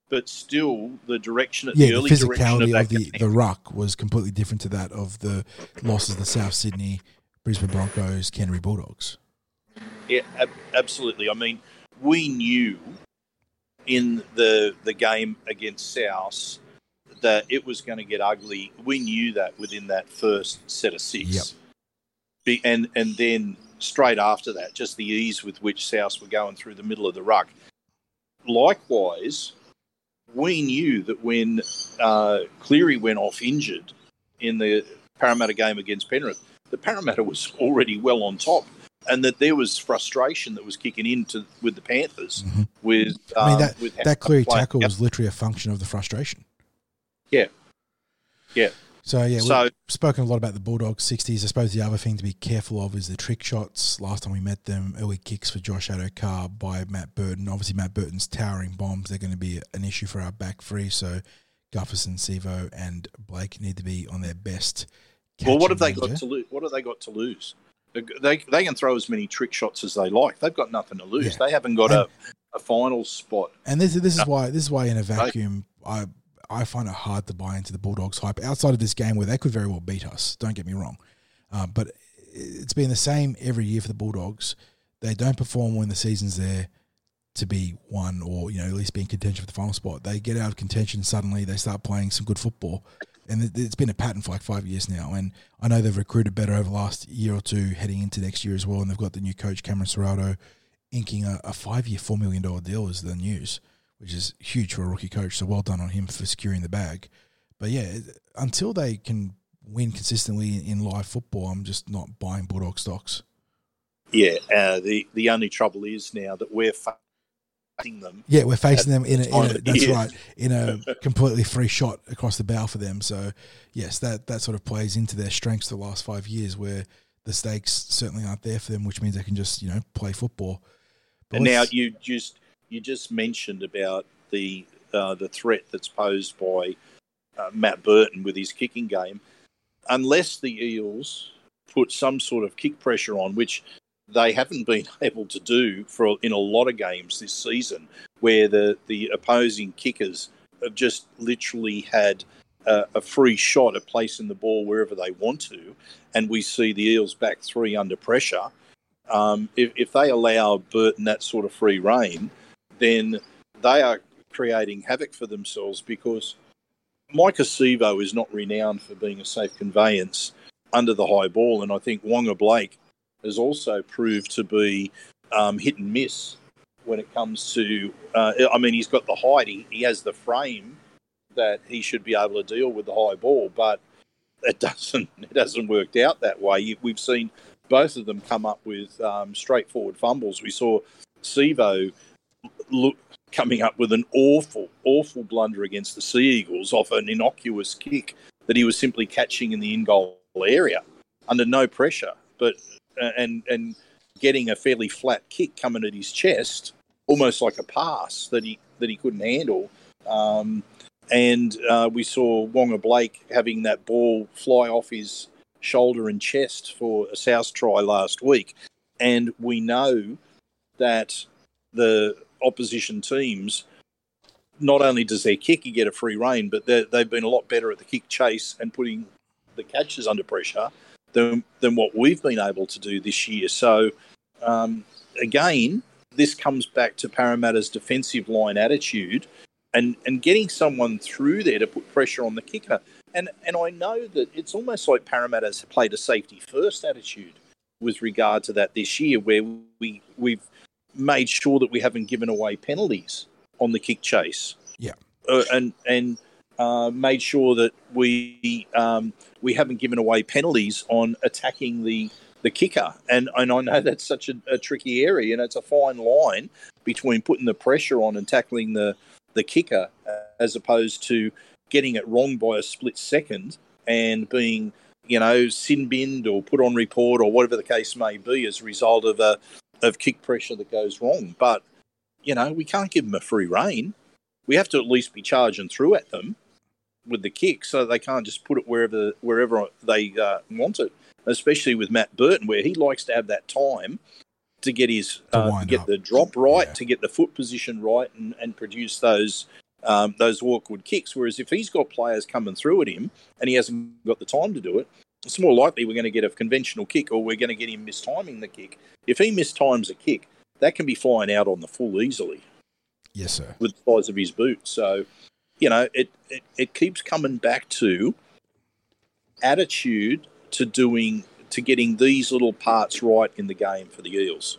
but still the direction, yeah, the early the physicality direction of, of the, the ruck was completely different to that of the losses of the South Sydney, Brisbane Broncos, Canterbury Bulldogs. Yeah, ab- absolutely. I mean, we knew in the the game against South that it was going to get ugly. We knew that within that first set of six. Yep. Be- and, and then straight after that, just the ease with which South were going through the middle of the ruck. Likewise, we knew that when uh, Cleary went off injured in the Parramatta game against Penrith, the Parramatta was already well on top, and that there was frustration that was kicking into with the Panthers. Mm-hmm. With um, I mean, that, with that Cleary tackle yep. was literally a function of the frustration. Yeah, yeah. So, yeah, so, we've spoken a lot about the Bulldogs sixties. I suppose the other thing to be careful of is the trick shots. Last time we met them, early kicks for Josh Adokar by Matt Burton. Obviously, Matt Burton's towering bombs, they're going to be an issue for our back three. So, Gufferson, Sivo and Blake need to be on their best. Well, what have they got to lose? What have they got to lose? They they can throw as many trick shots as they like. They've got nothing to lose. Yeah. They haven't got and, a, a final spot. And this this is why this is why in a vacuum I I find it hard to buy into the Bulldogs hype outside of this game where they could very well beat us. Don't get me wrong, um, but it's been the same every year for the Bulldogs. They don't perform when the season's there to be won, or you know at least be in contention for the final spot. They get out of contention suddenly. They start playing some good football. And it's been a pattern for like five years now. And I know they've recruited better over the last year or two heading into next year as well. And they've got the new coach, Cameron Serrato, inking a, a five-year, four million dollars deal is the news, which is huge for a rookie coach. So well done on him for securing the bag. But, yeah, until they can win consistently in live football, I'm just not buying Bulldog stocks. Yeah, uh, the, the only trouble is now that we're fa- them. Yeah, we're facing them in a, in a that's right in a completely free shot across the bow for them. So yes, that that sort of plays into their strengths the last five years, where the stakes certainly aren't there for them, which means they can just you know play football. But and now you just you just mentioned about the uh, the threat that's posed by uh, Matt Burton with his kicking game. Unless the Eels put some sort of kick pressure on, which they haven't been able to do for in a lot of games this season, where the, the opposing kickers have just literally had a, a free shot at placing the ball wherever they want to, and we see the Eels back three under pressure. Um, if, if they allow Burton that sort of free rein, then they are creating havoc for themselves, because Micah Sivo is not renowned for being a safe conveyance under the high ball, and I think Wonga Blake has also proved to be um, hit and miss when it comes to, uh, I mean, he's got the height, he, he has the frame that he should be able to deal with the high ball, but it doesn't it hasn't worked out that way. We've seen both of them come up with um, straightforward fumbles. We saw Sivo look, coming up with an awful, awful blunder against the Sea Eagles off an innocuous kick that he was simply catching in the in-goal area under no pressure, but... And, and getting a fairly flat kick coming at his chest, almost like a pass that he that he couldn't handle. Um, and uh, we saw Wonga Blake having that ball fly off his shoulder and chest for a South try last week. And we know that the opposition teams, not only does their kicker get a free rein, but they've been a lot better at the kick chase and putting the catches under pressure Than, than what we've been able to do this year. So, um, again, this comes back to Parramatta's defensive line attitude and, and getting someone through there to put pressure on the kicker. And and I know that it's almost like Parramatta's played a safety-first attitude with regard to that this year, where we, we've made sure that we haven't given away penalties on the kick chase. Yeah. Uh, and... and Uh, made sure that we um, we haven't given away penalties on attacking the, the kicker. And, and I know that's such a, a tricky area, and it's a fine line between putting the pressure on and tackling the, the kicker uh, as opposed to getting it wrong by a split second and being, you know, sin-binned or put on report or whatever the case may be as a result of a, of kick pressure that goes wrong. But, you know, we can't give them a free rein. We have to at least be charging through at them with the kick, so they can't just put it wherever wherever they uh, want it, especially with Matt Burton, where he likes to have that time to get his to uh, get up. the drop right, yeah. to get the foot position right, and, and produce those um, those awkward kicks. Whereas if he's got players coming through at him and he hasn't got the time to do it, it's more likely we're going to get a conventional kick, or we're going to get him mistiming the kick. If he mistimes a kick, that can be flying out on the full easily. Yes, sir. With the size of his boot, so. You know, it, it, it keeps coming back to attitude to doing to getting these little parts right in the game for the Eels.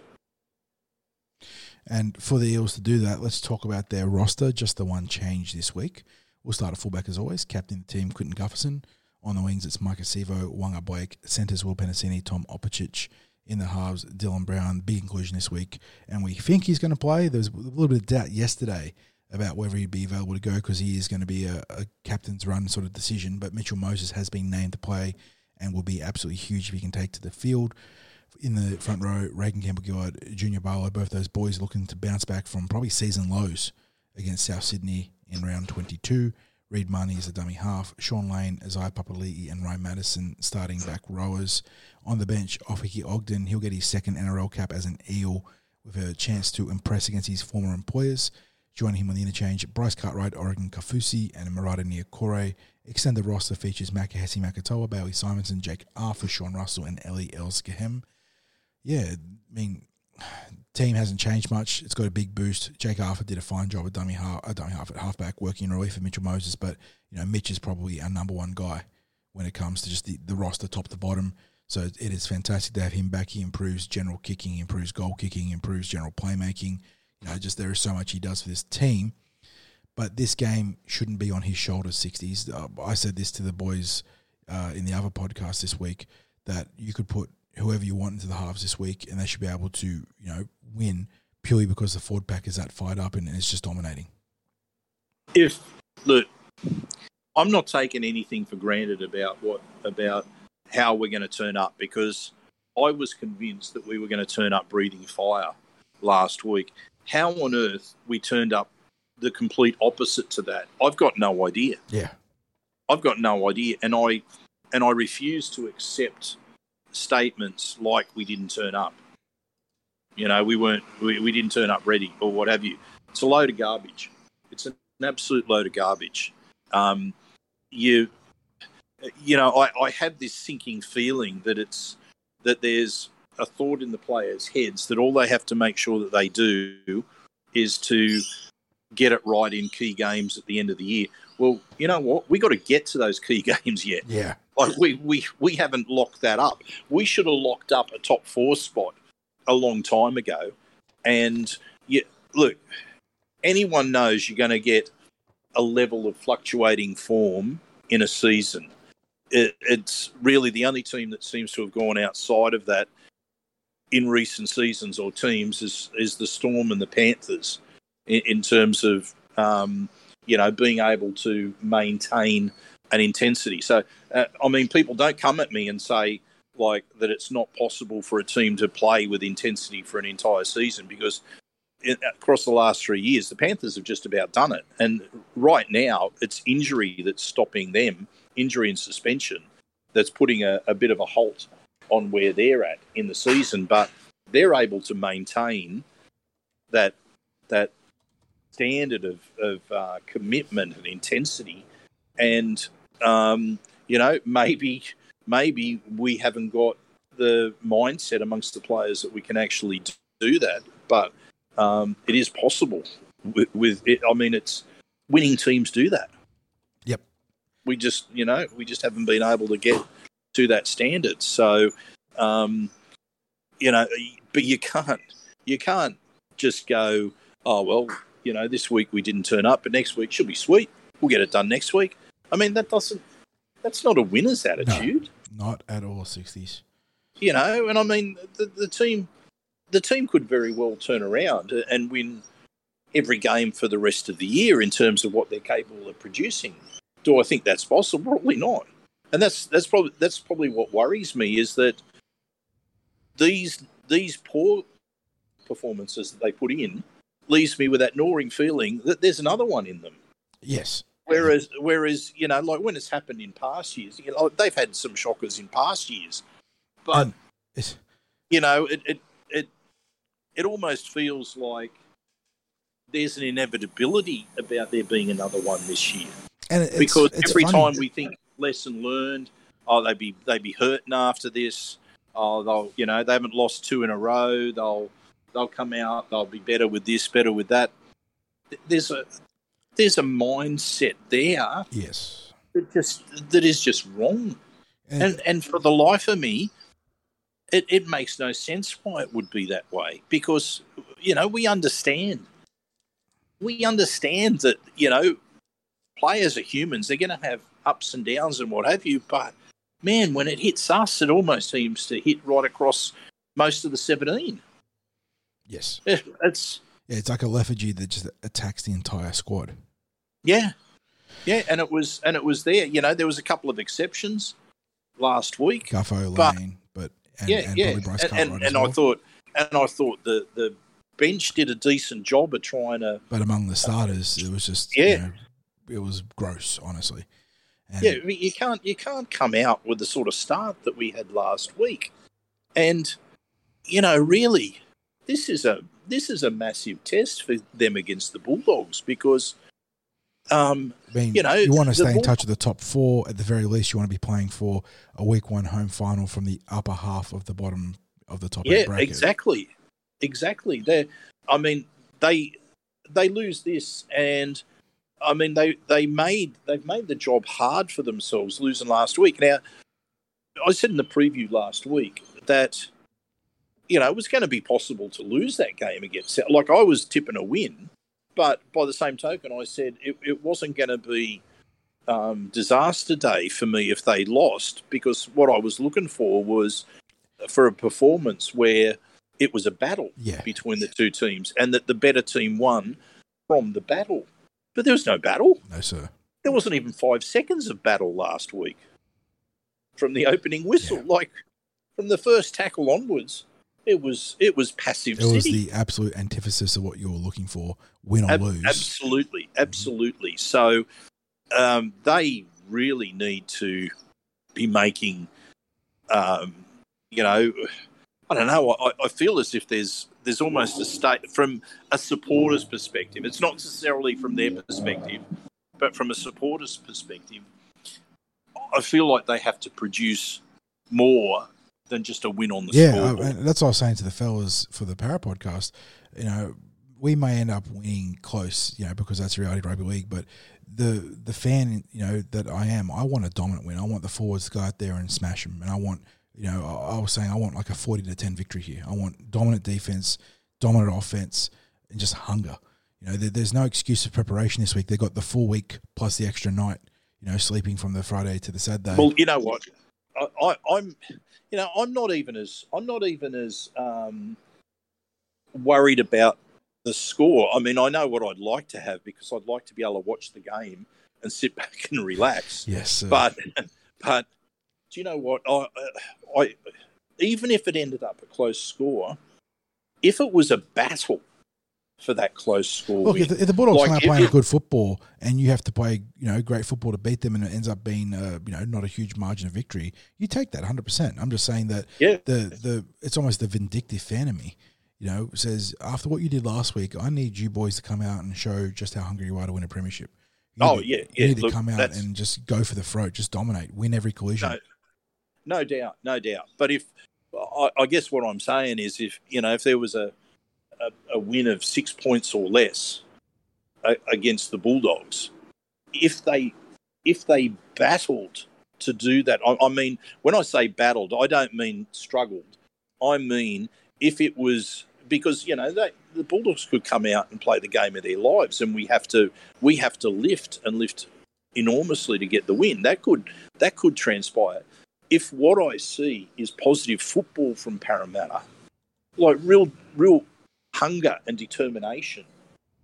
And for the Eels to do that, let's talk about their roster. Just the one change this week. We'll start at fullback as always. Captain of the team, Quentin Gufferson. On the wings, it's Micah Sivo, Wonga Blake. Centres, Will Penasini, Tom Opicic. In the halves, Dylan Brown. Big inclusion this week. And we think he's going to play. There was a little bit of doubt yesterday about whether he'd be available to go, because he is going to be a, a captain's run sort of decision. But Mitchell Moses has been named to play and will be absolutely huge if he can take to the field. In the front row, Reagan Campbell-Gillard, Junior Barlow, both those boys looking to bounce back from probably season lows against South Sydney in round twenty-two. Reid Marnie is the dummy half. Sean Lane, Isaiah Papali'i and Ryan Madison starting back rowers. On the bench, Offiki Ogden, he'll get his second N R L cap as an Eel with a chance to impress against his former employers. Joining him on the interchange, Bryce Cartwright, Oregon Kafusi and Murata Niokore. Extended roster features Makahesi Makotoa, Bailey Simonson, Jake Arthur, Sean Russell and Ellie Elskehem. Yeah, I mean, team hasn't changed much. It's got a big boost. Jake Arthur did a fine job at dummy half, uh, dummy half at halfback, working in relief for Mitchell Moses. But you know, Mitch is probably our number one guy when it comes to just the, the roster, top to bottom. So it is fantastic to have him back. He improves general kicking, improves goal kicking, improves general playmaking. You know, just there is so much he does for this team. But this game shouldn't be on his shoulders. Sixties. Uh, I said this to the boys uh, in the other podcast this week, that you could put whoever you want into the halves this week and they should be able to, you know, win purely because the forward pack is that fired up and it's just dominating. If, look, I'm not taking anything for granted about what, about how we're going to turn up, because I was convinced that we were going to turn up breathing fire last week. How on earth we turned up the complete opposite to that, I've got no idea. Yeah. I've got no idea. And I, and I refuse to accept statements like we didn't turn up, you know, we weren't, we, we didn't turn up ready or what have you. It's a load of garbage. It's an absolute load of garbage. Um, you, you know, I, I had this sinking feeling that it's, that there's a thought in the players' heads that all they have to make sure that they do is to get it right in key games at the end of the year. Well, you know what? We got to get to those key games yet. Yeah. Like we, we, we haven't locked that up. We should have locked up a top four spot a long time ago. And you, look, anyone knows you're going to get a level of fluctuating form in a season. It, it's really the only team that seems to have gone outside of that in recent seasons or teams is, is the Storm and the Panthers in, in terms of, um, you know, being able to maintain an intensity. So, uh, I mean, people don't come at me and say, like, that it's not possible for a team to play with intensity for an entire season, because it, across the last three years, the Panthers have just about done it. And right now, it's injury that's stopping them, injury and suspension, that's putting a, a bit of a halt on where they're at in the season. But they're able to maintain that that standard of, of uh, commitment and intensity. And, um, you know, maybe maybe we haven't got the mindset amongst the players that we can actually do that. But um, it is possible. With, with it, I mean, it's winning teams do that. Yep. We just, you know, we just haven't been able to get to that standard. So, um, you know, but you can't, you can't just go, oh, well, you know, this week we didn't turn up, but next week should be sweet. We'll get it done next week. I mean, that doesn't, that's not a winner's attitude. No, not at all, sixties. You know, and I mean, the, the team, the team could very well turn around and win every game for the rest of the year in terms of what they're capable of producing. Do I think that's possible? Probably not. And that's, that's probably, that's probably what worries me, is that these, these poor performances that they put in leaves me with that gnawing feeling that there's another one in them. Yes. Whereas, whereas you know, like when it's happened in past years, you know, they've had some shockers in past years, but um, it's, you know, it, it it it almost feels like there's an inevitability about there being another one this year. And it's, because it's every funny. time we think lesson learned, oh, they'd be they'd be hurting after this. Oh, they'll you know they haven't lost two in a row. They'll they'll come out. They'll be better with this, better with that. There's a There's a mindset there, yes, that just that is just wrong, and and, and for the life of me, it, it makes no sense why it would be that way. Because you know we understand, we understand that you know players are humans; they're going to have ups and downs and what have you. But man, when it hits us, it almost seems to hit right across most of the seventeen. Yes, it, it's. Yeah, it's like a lethargy that just attacks the entire squad. Yeah, yeah, and it was and it was there. You know, there was a couple of exceptions last week. Guffo, Lane, but and, yeah, and yeah, Billy Bryce Cartwright and, and, and well. I thought and I thought the the bench did a decent job of trying to. But among the starters, it was just yeah, you know, it was gross, honestly. And yeah, you can't you can't come out with the sort of start that we had last week, and you know, really, this is a this is a massive test for them against the Bulldogs because, um, I mean, you know, you want to stay Bull- in touch with the top four at the very least. You want to be playing for a week one home final from the upper half of the bottom of the top yeah, eight bracket. Yeah, exactly, exactly. They, I mean, they they lose this and. I mean, they, they made they've made the job hard for themselves losing last week. Now, I said in the preview last week that you know it was going to be possible to lose that game against. Like I was tipping a win, but by the same token, I said it, it wasn't going to be um, disaster day for me if they lost because what I was looking for was for a performance where it was a battle yeah. between the two teams and that the better team won from the battle. But there was no battle. No, sir. There wasn't even five seconds of battle last week from the opening whistle. Yeah. Like, from the first tackle onwards, it was it was passive it city. It was the absolute antithesis of what you were looking for, win or Ab- lose. Absolutely, absolutely. Mm-hmm. So um, they really need to be making, um, you know, I don't know, I, I feel as if there's There's almost a state from a supporter's perspective. It's not necessarily from their perspective, but from a supporter's perspective, I feel like they have to produce more than just a win on the yeah, scoreboard. Yeah, that's what I was saying to the fellas for the Para podcast. You know, we may end up winning close, you know, because that's the reality of rugby league. But the the fan, you know, that I am, I want a dominant win. I want the forwards to go out there and smash them, and I want. You know, I was saying I want like a forty to ten victory here. I want dominant defense, dominant offense, and just hunger. You know, there, there's no excuse for preparation this week. They got the full week plus the extra night, you know, sleeping from the Friday to the Saturday. Well, you know what? I, I, I'm, you know, I'm not even as, I'm not even as um, worried about the score. I mean, I know what I'd like to have because I'd like to be able to watch the game and sit back and relax. Yes, sir. But, but, do you know what? I, I, even if it ended up a close score, if it was a battle for that close score, look, win, if, the, if the Bulldogs like are playing it, good football and you have to play, you know, great football to beat them, and it ends up being, uh, you know, not a huge margin of victory, you take that one hundred percent. I'm just saying that yeah. the the it's almost the vindictive fan in me, you know, says after what you did last week, I need you boys to come out and show just how hungry you are to win a premiership. You oh need, yeah, yeah. You need look, to come out and just go for the throat, just dominate, win every collision. No. No doubt, no doubt. But if I, I guess what I'm saying is, if you know, if there was a a, a win of six points or less a, against the Bulldogs, if they if they battled to do that, I, I mean, when I say battled, I don't mean struggled. I mean if it was because you know they, the Bulldogs could come out and play the game of their lives, and we have to we have to lift and lift enormously to get the win. That could that could transpire. If what I see is positive football from Parramatta, like real real hunger and determination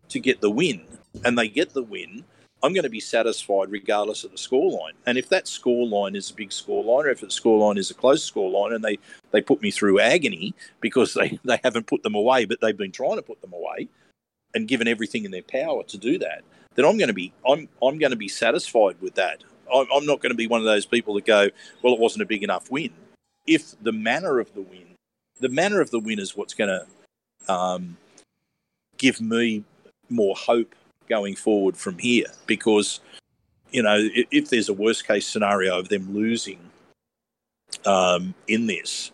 to get the win, and they get the win, I'm going to be satisfied regardless of the scoreline. And if that scoreline is a big scoreline, or if the scoreline is a close scoreline, and they, they put me through agony because they, they haven't put them away, but they've been trying to put them away and given everything in their power to do that, then I'm going to be I'm I'm going to be satisfied with that. I'm not going to be one of those people that go, well, it wasn't a big enough win. If the manner of the win, the manner of the win is what's going to um, give me more hope going forward from here because, you know, if, if there's a worst-case scenario of them losing um, in this,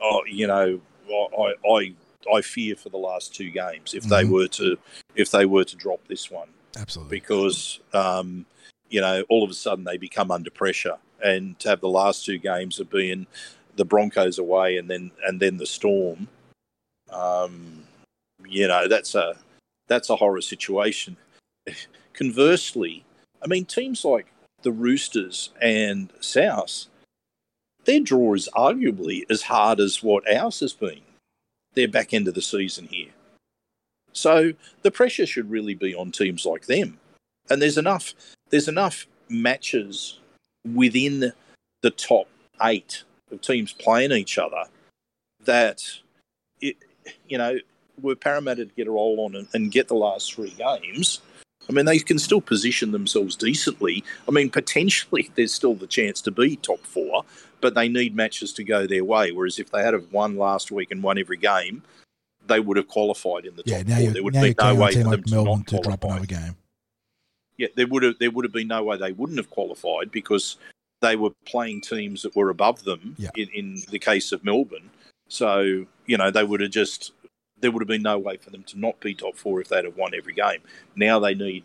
oh, you know, I, I I fear for the last two games if mm-hmm. they were to if they were to drop this one. Absolutely. Because... Um, you know, all of a sudden they become under pressure, and to have the last two games of being the Broncos away and then and then the Storm, um, you know, that's a that's a horror situation. Conversely, I mean, teams like the Roosters and South, their draw is arguably as hard as what ours has been. They're back end of the season here. So the pressure should really be on teams like them. And there's enough there's enough matches within the top eight of teams playing each other that, it, you know, were Parramatta to get a roll on and, and get the last three games, I mean, they can still position themselves decently. I mean, potentially there's still the chance to be top four, but they need matches to go their way. Whereas if they had have won last week and won every game, they would have qualified in the yeah, top now four. There would now be no way for like them to Melbourne not to drop another game. Yeah, there would have there would have been no way they wouldn't have qualified because they were playing teams that were above them. Yeah. In, in the case of Melbourne, so you know they would have just. There would have been no way for them to not be top four if they'd have won every game. Now they need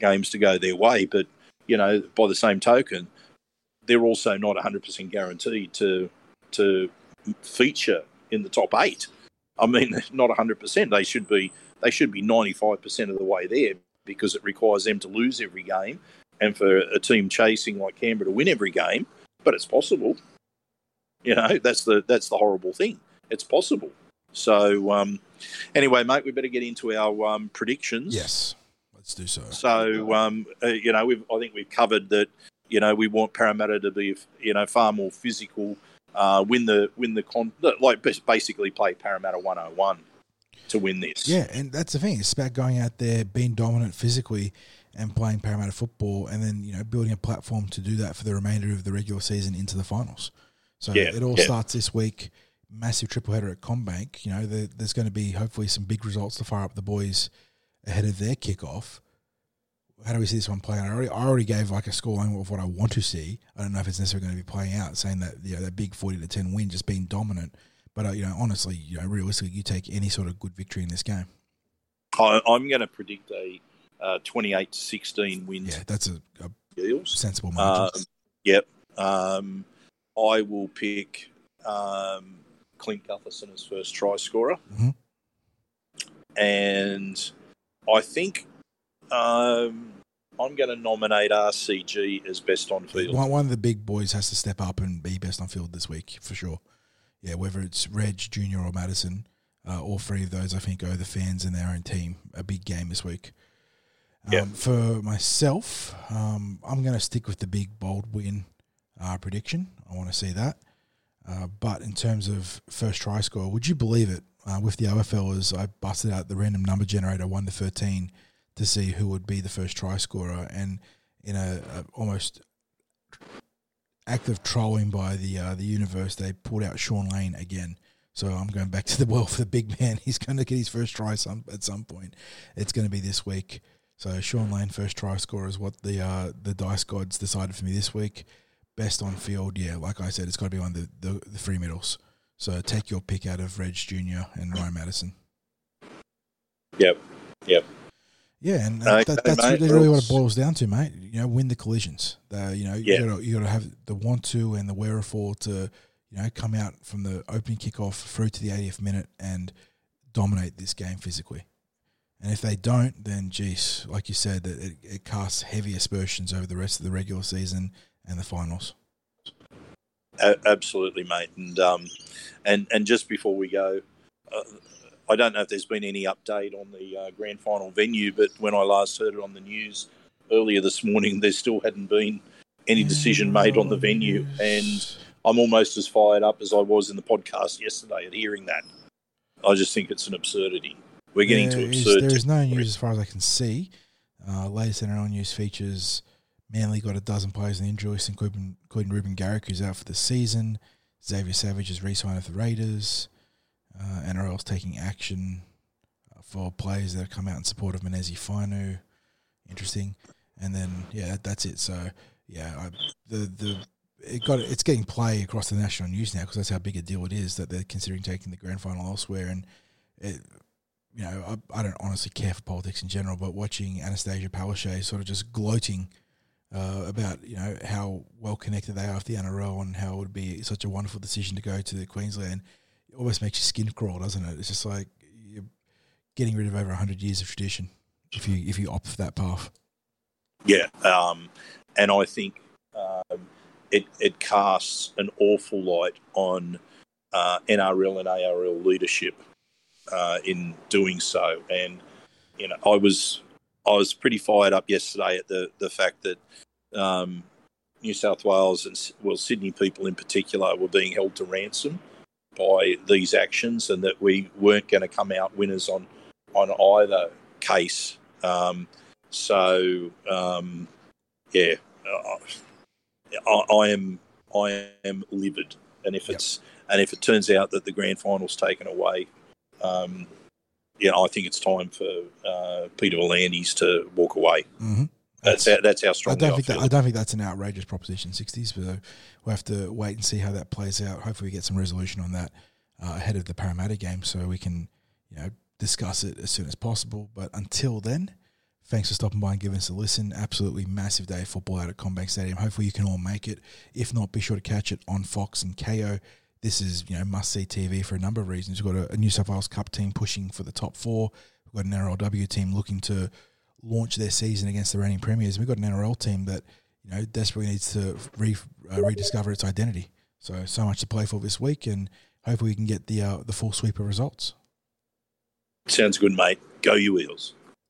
games to go their way, but, you know, by the same token, they're also not one hundred percent guaranteed to to feature in the top eight. I mean, not one hundred percent. They should be they should be ninety-five percent of the way there because it requires them to lose every game and for a team chasing like Canberra to win every game, but it's possible. You know, that's the that's the horrible thing. It's possible. So, um, anyway, mate, we better get into our um, predictions. Yes, let's do so. So, um, uh, you know, we've, I think we've covered that. You know, we want Parramatta to be, you know, far more physical. Uh, win the win the con like basically play Parramatta one oh one to win this. Yeah, and that's the thing. It's about going out there, being dominant physically, and playing Parramatta football, and then you know building a platform to do that for the remainder of the regular season into the finals. So yeah, it all yeah. starts this week. Massive triple header at Combank. You know, the, there's going to be hopefully some big results to fire up the boys ahead of their kickoff. How do we see this one playing? I already, I already gave like a scoreline of what I want to see. I don't know if it's necessarily going to be playing out, saying that you know that big forty to ten win, just being dominant. But uh, you know, honestly, you know, realistically, you take any sort of good victory in this game. I, I'm going to predict a uh, twenty-eight to sixteen win. Yeah, that's a, a sensible margin. Um, yep, um, I will pick. Um, Clint Gufferson as first try scorer. Mm-hmm. And I think um, I'm going to nominate R C G as best on field. One, one of the big boys has to step up and be best on field this week for sure. Yeah, whether it's Reg, Junior or Madison, uh, all three of those I think owe the fans and their own team a big game this week. Um, yeah. For myself, um, I'm going to stick with the big bold win uh, prediction. I want to see that. Uh, but in terms of first try score, would you believe it? Uh, with the other fellas, I busted out the random number generator one to thirteen to see who would be the first try scorer. And in a, a almost act of trolling by the uh, the universe, they pulled out Sean Lane again. So I'm going back to the well for the big man. He's going to get his first try some at some point. It's going to be this week. So Sean Lane first try scorer is what the uh, the dice gods decided for me this week. Best on field, yeah, like I said, it's got to be one of the, the, the three middles. So take your pick out of Reg Junior and Ryan Madison. Yep, yep. Yeah, and that, okay, that, that's mate, really what it boils down to, mate. You know, win the collisions. The, you know, yeah. you got you got to have the want to and the wherefore to, you know, come out from the opening kickoff through to the eightieth minute and dominate this game physically. And if they don't, then, geez, like you said, it, it casts heavy aspersions over the rest of the regular season and the finals. Absolutely, mate. And um, and and just before we go, uh, I don't know if there's been any update on the uh, grand final venue, but when I last heard it on the news earlier this morning, there still hadn't been any decision made on the venue. And I'm almost as fired up as I was in the podcast yesterday at hearing that. I just think it's an absurdity. We're getting to absurd. There is no news as far as I can see. Uh, latest N R L news features. Manly got a dozen players in the injury list, including, including Ruben Garrick, who's out for the season. Xavier Savage is re-signed with the Raiders. Uh, N R L's taking action for players that have come out in support of Menezi Fainu. Interesting. And then, yeah, that, that's it. So, yeah, I, the the it got it's getting play across the national news now because that's how big a deal it is that they're considering taking the grand final elsewhere. And, it, you know, I, I don't honestly care for politics in general, but watching Anastasia Palaszczuk sort of just gloating Uh, about you know how well connected they are with the N R L and how it would be such a wonderful decision to go to the Queensland. It almost makes your skin crawl, doesn't it? It's just like you're getting rid of over one hundred years of tradition if you if you opt for that path. Yeah, um, and I think um, it it casts an awful light on uh, N R L and A R L leadership uh, in doing so. And you know, I was I was pretty fired up yesterday at the the fact that um, New South Wales and well Sydney people in particular were being held to ransom by these actions, and that we weren't going to come out winners on on either case. Um, so um, yeah, I, I am I am livid, and if it's yep. and if it turns out that the grand final's taken away. Um, you know, I think it's time for uh, Peter Volandis to walk away. Mm-hmm. That's that's, our, that's how strong I don't think that, I don't think that's an outrageous proposition sixties, but we'll have to wait and see how that plays out. Hopefully, we get some resolution on that uh, ahead of the Parramatta game, so we can you know discuss it as soon as possible. But until then, thanks for stopping by and giving us a listen. Absolutely massive day of football out at Combank Stadium. Hopefully, you can all make it. If not, be sure to catch it on Fox and K O. This is, you know, must-see T V for a number of reasons. We've got a, a New South Wales Cup team pushing for the top four. We've got an N R L W team looking to launch their season against the reigning premiers. We've got an N R L team that, you know, desperately needs to re, uh, rediscover its identity. So, so much to play for this week, and hopefully we can get the uh, the full sweep of results. Sounds good, mate. Go you Eels.